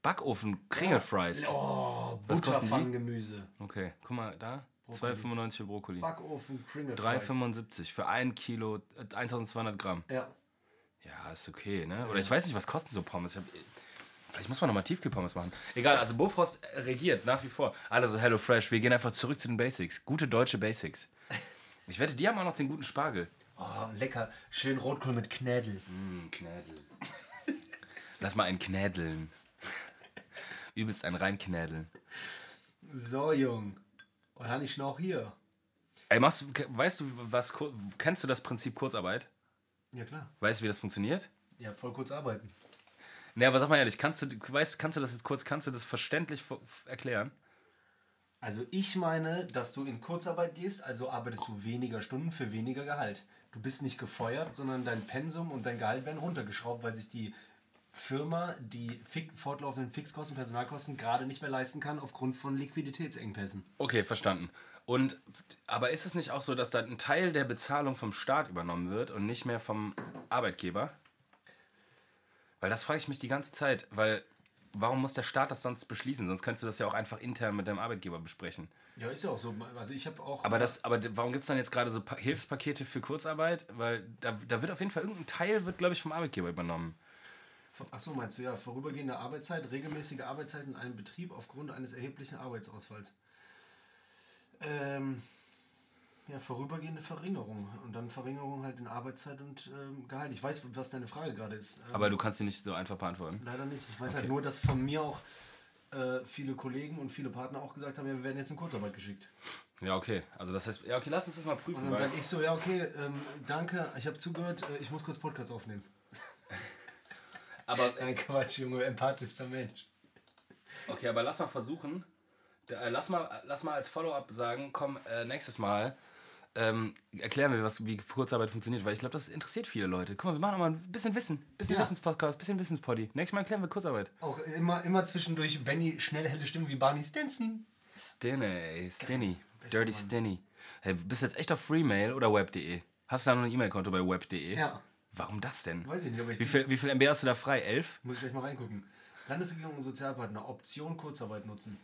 Backofen, Kringelfries. Ja. Oh, Butterpfannengemüse. Okay, guck mal, da. zwei Komma fünfundneunzig für Brokkoli. Backofen, Kringelfries. drei Komma fünfundsiebzig für ein Kilo, äh, zwölfhundert Gramm. Ja. Ja, ist okay, ne? Oder ich weiß nicht, was kosten so Pommes. Ich hab, vielleicht muss man nochmal Tiefkühlpommes machen. Egal, also Bofrost regiert nach wie vor. Also Hello Fresh, wir gehen einfach zurück zu den Basics. Gute deutsche Basics. Ich wette, die haben auch noch den guten Spargel. Oh, lecker. Schön Rotkohl mit Knädel. Mm, Knädel. Lass mal einen knädeln. Übelst einen reinknädeln. So, Jung. Und dann ich noch hier. Ey, machst, weißt du, was, kennst du das Prinzip Kurzarbeit? Ja, klar. Weißt du, wie das funktioniert? Ja, voll kurz arbeiten. Naja, aber sag mal ehrlich, kannst du, weißt, kannst du das jetzt kurz, kannst du das verständlich erklären? Also ich meine, dass du in Kurzarbeit gehst, also arbeitest du weniger Stunden für weniger Gehalt. Du bist nicht gefeuert, sondern dein Pensum und dein Gehalt werden runtergeschraubt, weil sich die Firma die fix, fortlaufenden Fixkosten, Personalkosten gerade nicht mehr leisten kann aufgrund von Liquiditätsengpässen. Okay, verstanden. Und aber ist es nicht auch so, dass dann ein Teil der Bezahlung vom Staat übernommen wird und nicht mehr vom Arbeitgeber? Weil das frage ich mich die ganze Zeit, weil... Warum muss der Staat das sonst beschließen? Sonst könntest du das ja auch einfach intern mit deinem Arbeitgeber besprechen. Ja, ist ja auch so. Also ich habe auch... Aber, das, aber warum gibt es dann jetzt gerade so Hilfspakete für Kurzarbeit? Weil da, da wird auf jeden Fall irgendein Teil, wird glaube ich, vom Arbeitgeber übernommen. Achso, meinst du, ja, vorübergehende Arbeitszeit, regelmäßige Arbeitszeit in einem Betrieb aufgrund eines erheblichen Arbeitsausfalls. Ähm, ja, vorübergehende Verringerung. Und dann Verringerung halt in Arbeitszeit und ähm, Gehalt. Ich weiß, was deine Frage gerade ist. Ähm, Aber du kannst sie nicht so einfach beantworten. Leider nicht. Ich weiß okay. halt nur, dass von mir auch äh, viele Kollegen und viele Partner auch gesagt haben, ja, wir werden jetzt in Kurzarbeit geschickt. Ja, okay. Also das heißt, ja, okay, lass uns das mal prüfen. Und dann sage ich so, ja, okay, ähm, danke, ich habe zugehört, äh, ich muss kurz Podcasts aufnehmen. Aber ein Quatsch, Junge, empathischster Mensch. Okay, aber lass mal versuchen, äh, lass mal, lass mal als Follow-up sagen, komm, äh, nächstes Mal ähm, erklären wir, was, wie Kurzarbeit funktioniert, weil ich glaube, das interessiert viele Leute. Guck mal, wir machen auch mal ein bisschen Wissen, bisschen ja. Wissenspodcast, bisschen Wissenspoddy. Nächstes Mal erklären wir Kurzarbeit. Auch immer, immer zwischendurch Benni schnell helle Stimmen wie Barney Stinson. Stinny, Stinny, Dirty Stinny. Hey, bist du jetzt echt auf Freemail oder Web Punkt de? Hast du da noch ein E-Mail-Konto bei Web Punkt de? Ja. Warum das denn? Weiß ich nicht, aber ich wie, viel, wie viel M B hast du da frei? elf? Muss ich gleich mal reingucken. Landesregierung und Sozialpartner. Option Kurzarbeit nutzen.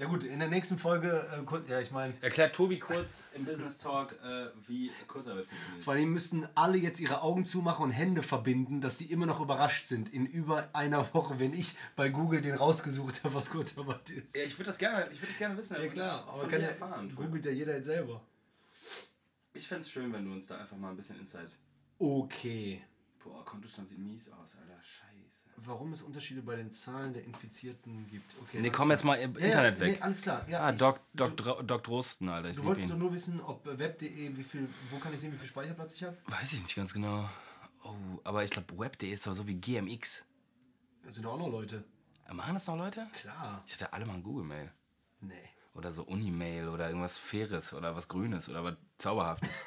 Ja gut, in der nächsten Folge, äh, ja ich meine... Erklärt Tobi kurz im Business Talk, äh, wie Kurzarbeit funktioniert. Vor allem müssten alle jetzt ihre Augen zumachen und Hände verbinden, dass die immer noch überrascht sind in über einer Woche, wenn ich bei Google den rausgesucht habe, was Kurzarbeit ist. Ja, ich würde das gerne, ich würde das gerne wissen. Ja klar, aber kann ja erfahren. Googelt ja jeder selber. Ich fände es schön, wenn du uns da einfach mal ein bisschen Insight... Okay. Boah, Kontostand sieht mies aus, Alter, scheiße. Warum es Unterschiede bei den Zahlen der Infizierten gibt? Okay, nee, komm jetzt mal im ja, Internet ja, weg. Nee, alles klar. Ja, ah, ich, Doc, Doc, du, Doc Drosten, Alter. Ich du wolltest ihn. Doch nur wissen, ob Web.de, wie viel, wo kann ich sehen, wie viel Speicherplatz ich habe? Weiß ich nicht ganz genau. Oh, aber ich glaube, Web.de ist doch so wie G M X. Da sind doch auch noch Leute. Ja, machen das noch Leute? Klar. Ich hatte alle mal ein Google-Mail. Nee. Oder so Unimail oder irgendwas Faires oder was Grünes oder was Zauberhaftes.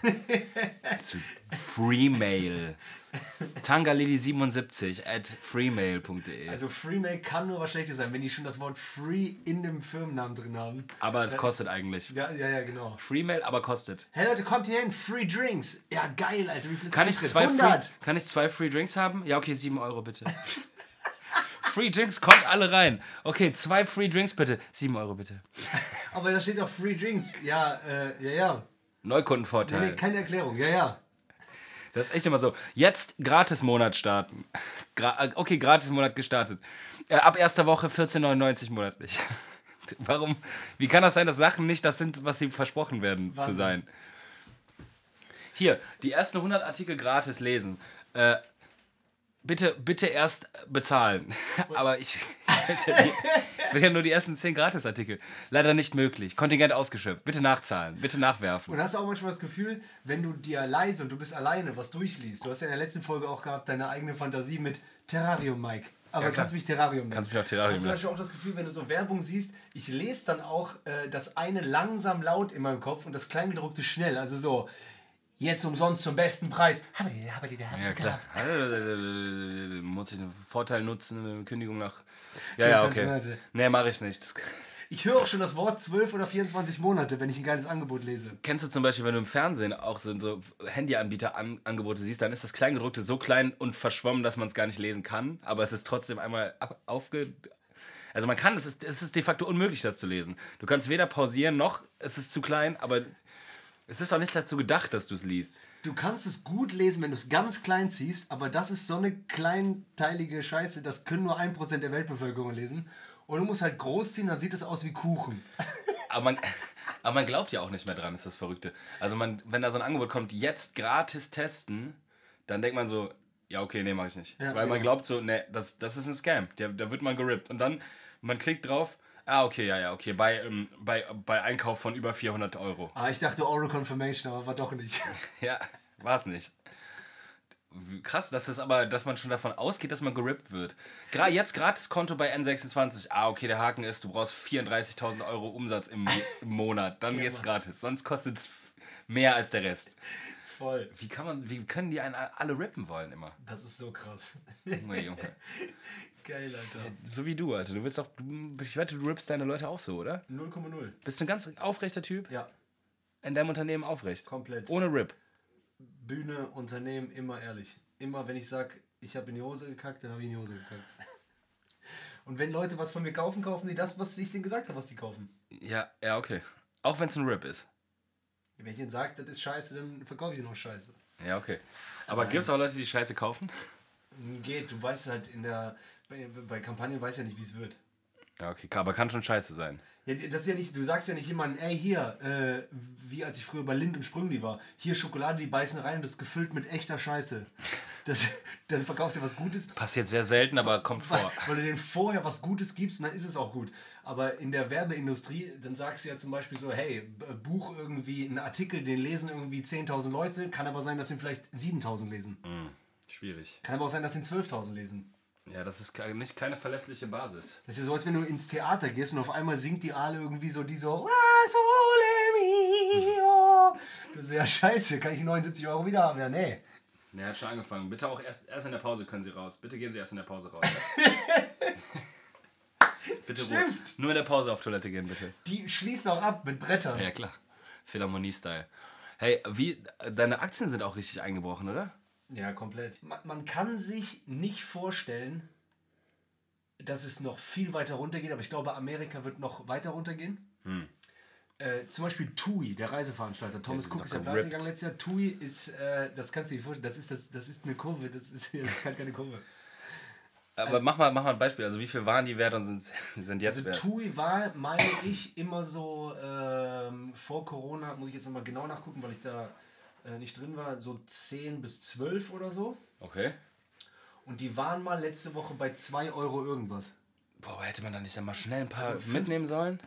Freemail. Tangalidi siebenundsiebzig at freemail punkt de. Also Freemail kann nur was Schlechtes sein, wenn die schon das Wort Free in dem Firmennamen drin haben. Aber es kostet eigentlich. Ja, ja, ja, genau. Freemail, aber kostet. Hey Leute, kommt hier hin, Free Drinks. Ja, geil, Alter. Wie viel ist das? hundert. Kann ich zwei Free Drinks haben? Ja, okay, sieben Euro bitte. Free Drinks, kommt alle rein. Okay, zwei Free Drinks bitte. sieben Euro bitte. Aber da steht doch Free Drinks. Ja, äh, ja, ja. Neukundenvorteil. Nee, nee, keine Erklärung. Ja, ja. Das ist echt immer so. Jetzt Gratis-Monat starten. Gra- okay, Gratis-Monat gestartet. Äh, ab erster Woche vierzehn neunundneunzig monatlich. Warum? Wie kann das sein, dass Sachen nicht das sind, was sie versprochen werden Wahnsinn. Zu sein? Hier, die ersten hundert Artikel gratis lesen. Äh, Bitte, bitte erst bezahlen. Aber ich, ich will ja nur die ersten zehn Gratisartikel. Leider nicht möglich. Kontingent ausgeschöpft. Bitte nachzahlen. Bitte nachwerfen. Und hast du auch manchmal das Gefühl, wenn du dir leise und du bist alleine was durchliest. Du hast ja in der letzten Folge auch gehabt, deine eigene Fantasie mit Terrarium, Mike. Aber ja, kannst mich Terrarium nennen. Kannst mich auch Terrarium nennen. Hast du zum Beispiel auch das Gefühl, wenn du so Werbung siehst, ich lese dann auch äh, das eine langsam laut in meinem Kopf und das Kleingedruckte schnell. Also so... Jetzt umsonst zum besten Preis. Habe die, habe die, habe die. Ja, klar. Muss ich einen Vorteil nutzen, Kündigung nach... Ja, ja, okay. Monate. Nee, mache ich nicht. Ich höre auch schon das Wort zwölf oder vierundzwanzig Monate, wenn ich ein geiles Angebot lese. Kennst du zum Beispiel, wenn du im Fernsehen auch so, so Handyanbieter-Angebote siehst, dann ist das Kleingedruckte so klein und verschwommen, dass man es gar nicht lesen kann. Aber es ist trotzdem einmal ab, aufge... Also man kann, es ist, es ist de facto unmöglich, das zu lesen. Du kannst weder pausieren, noch es ist zu klein, aber... Es ist auch nicht dazu gedacht, dass du es liest. Du kannst es gut lesen, wenn du es ganz klein ziehst, aber das ist so eine kleinteilige Scheiße, das können nur ein Prozent der Weltbevölkerung lesen. Und du musst halt groß ziehen, dann sieht es aus wie Kuchen. Aber man, aber man glaubt ja auch nicht mehr dran, ist das Verrückte. Also man, wenn da so ein Angebot kommt, jetzt gratis testen, dann denkt man so, ja okay, nee, mach ich nicht. Ja, weil man glaubt so, nee, das, das ist ein Scam, da, da wird man gerippt. Und dann, man klickt drauf... Ah, okay, ja, ja, okay. Bei, ähm, bei, bei Einkauf von über vierhundert Euro. Ah, ich dachte Oral Confirmation, aber war doch nicht. Ja, war es nicht. Krass, dass, das aber, dass man schon davon ausgeht, dass man gerippt wird. Gra- jetzt gratis Konto bei N sechsundzwanzig. Ah, okay, der Haken ist, du brauchst vierunddreißigtausend Euro Umsatz im, im Monat. Dann geht's gratis. Sonst kostet es mehr als der Rest. Voll. Wie, kann man, wie können die einen alle rippen wollen immer? Das ist so krass. Junge, Junge. Geil, Alter. So wie du, Alter. Du willst auch, ich wette, du rippst deine Leute auch so, oder? null Komma null. Bist du ein ganz aufrechter Typ? Ja. In deinem Unternehmen aufrecht? Komplett. Ohne Rip? Bühne, Unternehmen, immer ehrlich. Immer, wenn ich sage, ich habe in die Hose gekackt, dann habe ich in die Hose gekackt. Und wenn Leute was von mir kaufen, kaufen die das, was ich denen gesagt habe, was die kaufen. Ja, ja, okay. Auch wenn es ein Rip ist? Wenn ich denen sage, das ist scheiße, dann verkaufe ich ihnen auch scheiße. Ja, okay. Aber ähm, gibt es auch Leute, die Scheiße kaufen? Geht, du weißt halt in der... Bei Kampagnen weiß ja nicht, wie es wird. Ja, okay, aber kann schon scheiße sein. Ja, das ist ja nicht, du sagst ja nicht jemandem, ey, hier, äh, wie als ich früher bei Lindt und Sprüngli war, hier Schokolade, die beißen rein und das ist gefüllt mit echter Scheiße. Das, dann verkaufst du was Gutes. Passiert sehr selten, aber kommt weil, vor. Weil du denen vorher was Gutes gibst und dann ist es auch gut. Aber in der Werbeindustrie, dann sagst du ja zum Beispiel so, hey, buch irgendwie einen Artikel, den lesen irgendwie zehntausend Leute, kann aber sein, dass ihn vielleicht siebentausend lesen. Mhm. Schwierig. Kann aber auch sein, dass ihn zwölftausend lesen. Ja, das ist nicht keine verlässliche Basis. Das ist ja so, als wenn du ins Theater gehst und auf einmal singt die Aale irgendwie so, die so, das ist ja scheiße, kann ich neunundsiebzig Euro wieder haben? Ja, nee. Nee, hat schon angefangen. Bitte auch erst, erst in der Pause können Sie raus. Bitte gehen Sie erst in der Pause raus. Bitte stimmt. Ruhe. Nur in der Pause auf Toilette gehen, bitte. Die schließen auch ab mit Brettern. Ja, klar. Philharmonie-Style. Hey, wie, deine Aktien sind auch richtig eingebrochen, oder? Ja, komplett. Man, man kann sich nicht vorstellen, dass es noch viel weiter runtergeht, aber ich glaube, Amerika wird noch weiter runtergehen. Hm. Äh, zum Beispiel T U I, der Reiseveranstalter. Thomas Cook ist ja pleite gegangen letztes Jahr. T U I ist, äh, das kannst du dir vorstellen, das ist, das, das ist eine Kurve, das ist, das ist keine Kurve. Aber ähm, mach, mal, mach mal ein Beispiel, also wie viel waren die wert und sind, sind jetzt also wert? T U I war, meine ich, immer so ähm, vor Corona, muss ich jetzt nochmal genau nachgucken, weil ich da äh, nicht drin war, so zehn bis zwölf oder so. Okay. Und die waren mal letzte Woche bei zwei Euro irgendwas. Boah, aber hätte man dann nicht mal schnell ein paar also mitnehmen sollen?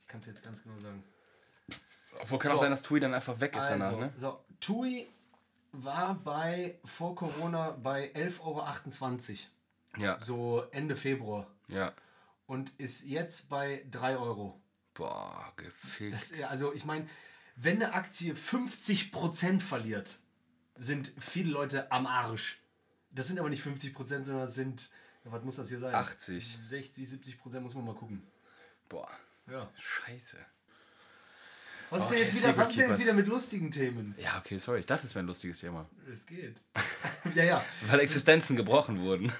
Ich kann es jetzt ganz genau sagen. Obwohl kann so. Auch sein, dass T U I dann einfach weg ist also, danach, ne? So, T U I war bei, vor Corona bei elf Euro achtundzwanzig. Ja. So Ende Februar. Ja. Und ist jetzt bei drei Euro. Boah, gefickt. Das, also ich meine, wenn eine Aktie fünfzig Prozent verliert, sind viele Leute am Arsch. Das sind aber nicht fünfzig Prozent, sondern das sind, was muss das hier sein? achtzig. sechzig, siebzig Prozent muss man mal gucken. Boah. Ja. Scheiße. Was ist, oh, denn, jetzt wieder, was ist denn jetzt wieder mit lustigen Themen? Ja, okay, sorry. Ich dachte, es wäre ein lustiges Thema. Es geht. Ja, ja. Weil Existenzen gebrochen wurden.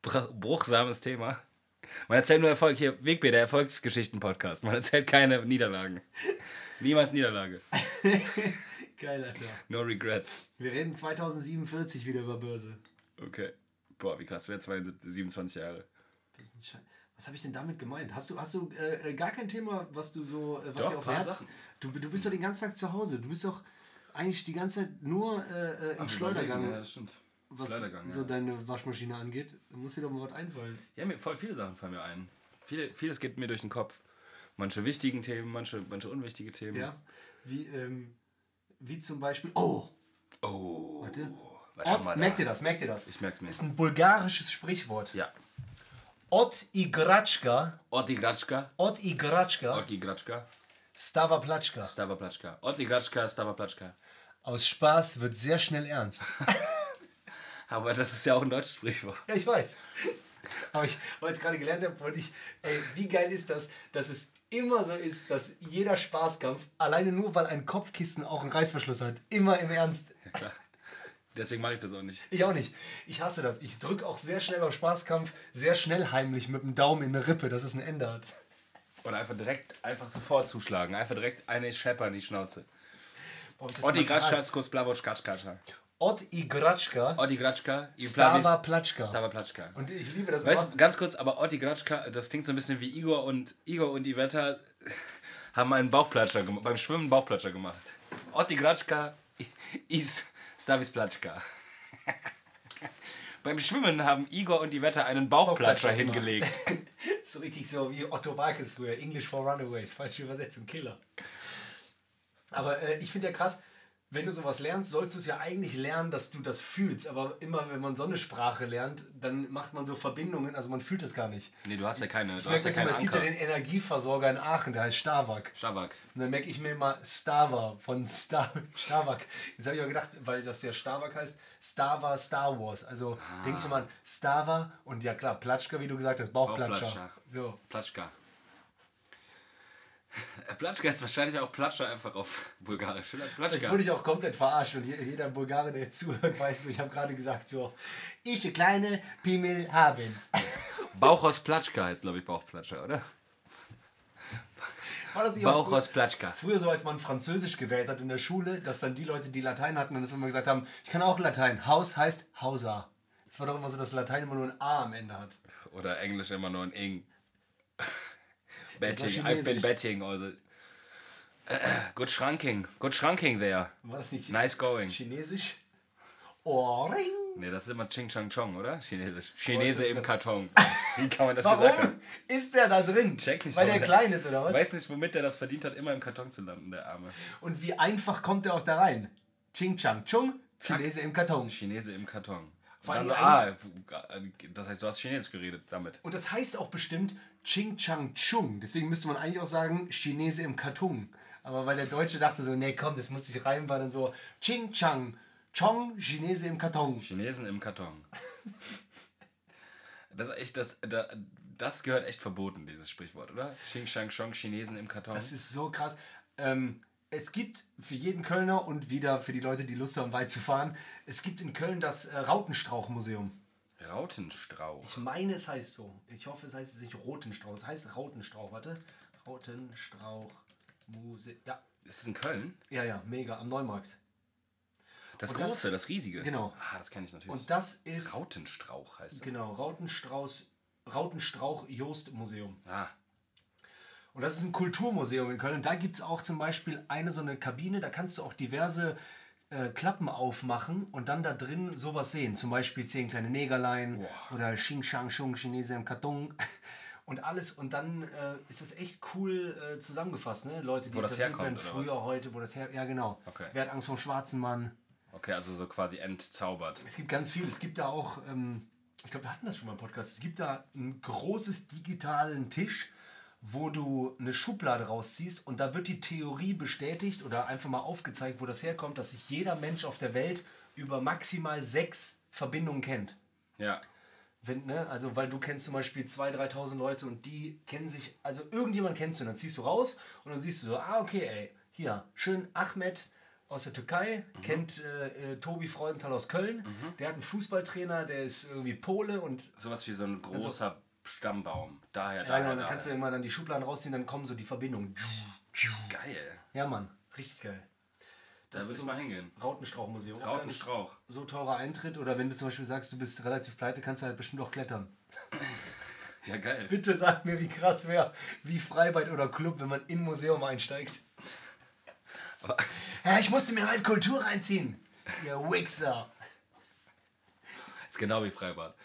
Bruchsames Thema. Man erzählt nur Erfolg. Hier, Web.de, der Erfolgsgeschichten-Podcast. Man erzählt keine Niederlagen. Niemals Niederlage. Geil, Alter. No regrets. Wir reden zweitausendsiebenundvierzig wieder über Börse. Okay. Boah, wie krass. Wäre siebenundzwanzig Jahre. Was habe ich denn damit gemeint? Hast du, hast du äh, gar kein Thema, was du so... Äh, was doch, dir auf Herzen... Du, du bist doch den ganzen Tag zu Hause. Du bist doch eigentlich die ganze Zeit nur äh, im Ach, Schleudergang. Ja, das stimmt. Was so ja. deine Waschmaschine angeht, muss dir doch mal was einfallen. Ja, mir voll viele Sachen fallen mir ein. Viele, vieles geht mir durch den Kopf. Manche wichtigen Themen, manche, manche unwichtige Themen. Ja, wie, ähm, wie zum Beispiel... Oh! Oh! Warte. Warte Ort, merkt ihr das, merkt ihr das? Ich merk's mir. Ist ein bulgarisches Sprichwort. Ja. Od igračka... Od igračka... Od igračka... Od igračka... Stava platschka... Stava platschka... Od igračka, stava platschka... Aus Spaß wird sehr schnell ernst. Aber das ist ja auch ein deutsches Sprichwort. Ja, ich weiß. Aber ich, weil ich es gerade gelernt habe, wollte ich, ey, wie geil ist das, dass es immer so ist, dass jeder Spaßkampf, alleine nur weil ein Kopfkissen auch einen Reißverschluss hat, immer im Ernst. Ja, klar. Deswegen mache ich das auch nicht. Ich auch nicht. Ich hasse das. Ich drücke auch sehr schnell beim Spaßkampf, sehr schnell heimlich mit dem Daumen in eine Rippe, dass es ein Ende hat. Oder einfach direkt, einfach sofort zuschlagen. Einfach direkt eine Schepper in die Schnauze. Od igračka, skosplavo škačkača. Od igračka, Od igračka, Stava Platschka. Stava Platschka. Und ich liebe das. Weißt du, ganz kurz, aber Od igračka, das klingt so ein bisschen wie Igor und Igor und Iveta haben einen Bauchplatscher gemacht, beim Schwimmen einen Bauchplatscher gemacht. Od igračka ist Stavis Platschka. Beim Schwimmen haben Igor und Iveta einen Bauchplatscher hingelegt. So richtig so wie Otto Walkes früher, English for Runaways, falsche Übersetzung, Killer. Aber äh, ich finde ja krass, wenn du sowas lernst, sollst du es ja eigentlich lernen, dass du das fühlst. Aber immer, wenn man so eine Sprache lernt, dann macht man so Verbindungen, also man fühlt es gar nicht. Nee, du hast ja keine, ich du hast ja keine Anker. Es gibt ja den Energieversorger in Aachen, der heißt Starwag. Starwag. Und dann merke ich mir immer Starwa von Star, Starwag. Jetzt habe ich aber gedacht, weil das ja Starwag heißt, Starwa, Star Wars. Also ah. denke ich immer an Starwa und ja klar, Platschka, wie du gesagt hast, Bauchplatscher. Bauchplatscher. So. Platschka. Platschka ist wahrscheinlich auch Platscher einfach auf Bulgarisch. Platschka. Ich wurde ich auch komplett verarscht und jeder Bulgare, der jetzt zuhört, weiß so, ich habe gerade gesagt so, ich eine kleine Pimmel haben. Bauch aus Platschka heißt, glaube ich, Bauchplatscher, oder? Bauch aus Platschka. Früher so, als man Französisch gewählt hat in der Schule, dass dann die Leute, die Latein hatten, dann immer gesagt haben, ich kann auch Latein. Haus heißt Hausa. Das war doch immer so, dass Latein immer nur ein A am Ende hat. Oder Englisch immer nur ein Ing. Betting, I've been betting, also. Good shranking, good shranking there. Was nicht? Nice going. Chinesisch? Ohrring? Ne, das ist immer Ching Chang Chong, oder? Chinesisch. Chinese im Karton. Wie kann man das Warum gesagt haben? Ist der da drin? Check nicht. Weil der klein ist, oder was? Weiß nicht, womit der das verdient hat, immer im Karton zu landen, der Arme. Und wie einfach kommt der auch da rein? Ching Chang Chong, Chinese im Karton. Chinese im Karton. Also, ah, das heißt, du hast Chinesisch geredet damit. Und das heißt auch bestimmt Ching Chang Chung. Deswegen müsste man eigentlich auch sagen Chinese im Karton. Aber weil der Deutsche dachte so, nee, komm, das muss ich reimen, war dann so Ching Chang Chong, Chinese im Karton. Chinesen im Karton. Das ist echt, das, das gehört echt verboten, dieses Sprichwort, oder? Ching Chang Chong, Chinesen im Karton. Das ist so krass. Ähm, Es gibt für jeden Kölner und wieder für die Leute, die Lust haben, weit zu fahren, es gibt in Köln das äh, Rautenstrauch Museum. Rautenstrauch. Ich meine, es heißt so. Ich hoffe, es heißt nicht Rotenstrauch. Es heißt Rautenstrauch. Warte. Rautenstrauch Museum. Ja. Ist es in Köln? Ja, ja. Mega. Am Neumarkt. Das und große, das, das riesige. Genau. Ah, das kenne ich natürlich. Und das ist... Rautenstrauch heißt das. Genau. Rautenstrauch, Rautenstrauch Jost Museum. Ah. Und das ist ein Kulturmuseum in Köln. Und da gibt es auch zum Beispiel eine so eine Kabine. Da kannst du auch diverse... Klappen aufmachen und dann da drin sowas sehen. Zum Beispiel zehn kleine Negerlein wow. oder Xing Shang Shung, Chinesen im Karton und alles. Und dann äh, ist das echt cool äh, zusammengefasst. Ne? Leute, die wo das herkommt, werden, früher, was? Heute, wo das her... Ja, genau. Okay. Wer hat Angst vor dem schwarzen Mann? Okay, also so quasi entzaubert. Es gibt ganz viel. Es gibt da auch, ähm, ich glaube, wir hatten das schon mal im Podcast, es gibt da ein großes digitalen Tisch, wo du eine Schublade rausziehst und da wird die Theorie bestätigt oder einfach mal aufgezeigt, wo das herkommt, dass sich jeder Mensch auf der Welt über maximal sechs Verbindungen kennt. Ja. Wenn, ne? Also, weil du kennst zum Beispiel zweitausend, dreitausend Leute und die kennen sich, also irgendjemand kennst du und dann ziehst du raus und dann siehst du so, ah, okay, ey, hier, schön Ahmed aus der Türkei, mhm. kennt äh, Tobi Freudenthal aus Köln, mhm. der hat einen Fußballtrainer, der ist irgendwie Pole und... Sowas wie so ein großer... Stammbaum. Daher, ja, daher. Ja, dann daher. Kannst du immer dann die Schubladen rausziehen, dann kommen so die Verbindungen. Geil. Ja, Mann. Richtig geil. Das da würde ich mal hingehen. Rautenstrauch-Museum. Rautenstrauch. So teurer Eintritt oder wenn du zum Beispiel sagst, du bist relativ pleite, kannst du halt bestimmt auch klettern. Ja, geil. Bitte sag mir, wie krass wäre, wie Freibad oder Club, wenn man in ein Museum einsteigt. Ja, ich musste mir halt Kultur reinziehen. Ihr Wichser. Das ist genau wie Freibad.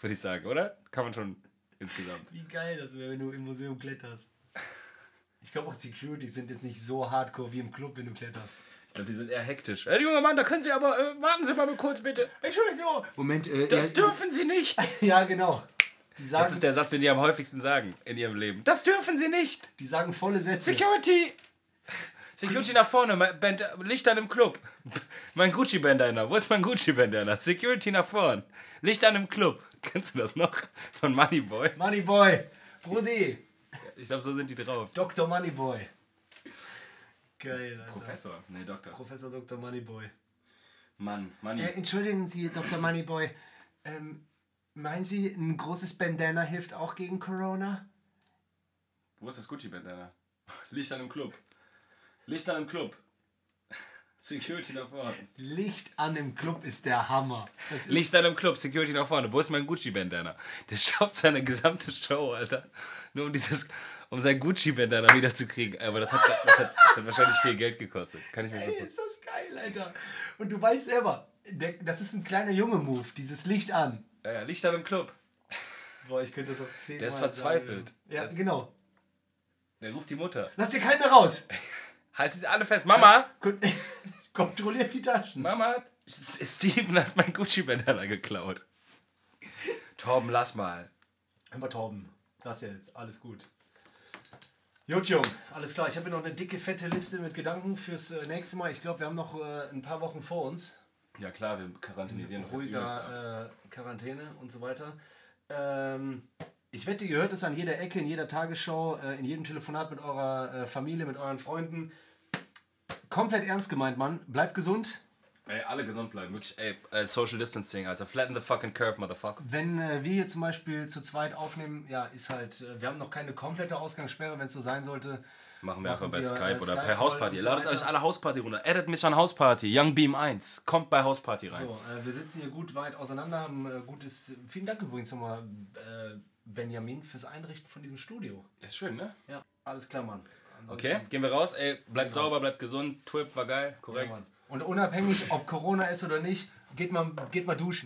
Würde ich sagen, oder? Kann man schon insgesamt. Wie geil das wäre, wenn du im Museum kletterst. Ich glaube auch Securities sind jetzt nicht so hardcore wie im Club, wenn du kletterst. Ich glaube, die sind eher hektisch. Hey, junger Mann, da können Sie aber, äh, warten Sie mal kurz bitte. Entschuldigung. Moment. Äh, das ja, dürfen Sie nicht. Ja, genau. Die sagen, das ist der Satz, den die am häufigsten sagen in ihrem Leben. Das dürfen Sie nicht. Die sagen volle Sätze. Security. Security nach vorne, mein Band, Licht an im Club. Mein Gucci-Bandana. Wo ist mein Gucci-Bandana? Security nach vorne. Licht an im Club. Kennst du das noch? Von Moneyboy? Moneyboy, Brudi. Ich glaube, so sind die drauf. Doktor Moneyboy. Geil, Alter. Professor, nee, Doktor. Professor Doktor Moneyboy. Mann, Money. Äh, entschuldigen Sie, Doktor Moneyboy. Ähm, meinen Sie, ein großes Bandana hilft auch gegen Corona? Wo ist das Gucci-Bandana? Licht an im Club. Licht an im Club. Security nach vorne. Licht an im Club ist der Hammer. Ist Licht an im Club, Security nach vorne. Wo ist mein Gucci-Bandana? Der staubt seine gesamte Show, Alter. Nur um dieses, um sein Gucci-Bandana wiederzukriegen. Aber das hat, das, hat, das hat wahrscheinlich viel Geld gekostet. Kann ich mir vorstellen. Ey, ist das geil, Alter. Und du weißt selber, der, das ist ein kleiner Junge-Move, dieses Licht an. Ja, ja, Licht an im Club. Boah, ich könnte das auch zehnmal. Der ist verzweifelt. Sagen. Ja, das, genau. Der ruft die Mutter. Lass dir keinen mehr raus. Haltet sie alle fest. Mama! Kontrolliert die Taschen. Mama, Steven hat mein Gucci-Bandana geklaut. Torben, lass mal. Hör mal, Torben. Lass jetzt. Alles gut. Jut, Jung. Alles klar. Ich habe hier noch eine dicke, fette Liste mit Gedanken fürs nächste Mal. Ich glaube, wir haben noch äh, ein paar Wochen vor uns. Ja, klar. Wir quarantänisieren noch. Ruhiger äh, Quarantäne und so weiter. Ähm... Ich wette, ihr hört es an jeder Ecke, in jeder Tagesschau, in jedem Telefonat mit eurer Familie, mit euren Freunden. Komplett ernst gemeint, Mann. Bleibt gesund. Ey, alle gesund bleiben. Wirklich, ey, Social Distancing, Alter. Flatten the fucking curve, motherfucker. Wenn äh, wir hier zum Beispiel zu zweit aufnehmen, ja, ist halt, äh, wir haben noch keine komplette Ausgangssperre, wenn es so sein sollte. Machen wir einfach bei Skype oder per Houseparty. Ladet euch alle Houseparty runter. Edit mich an Houseparty. Young Beam eins. Kommt bei Houseparty rein. So, äh, wir sitzen hier gut weit auseinander, haben äh, gutes... Vielen Dank übrigens nochmal, äh, Benjamin, fürs Einrichten von diesem Studio. Ist schön, ne? Ja. Alles klar, Mann. Ansonsten okay, gehen wir raus. Ey, bleibt sauber, raus. Bleibt gesund. Twip war geil, korrekt. Ja, und unabhängig, ob Corona ist oder nicht, geht mal, geht mal duschen.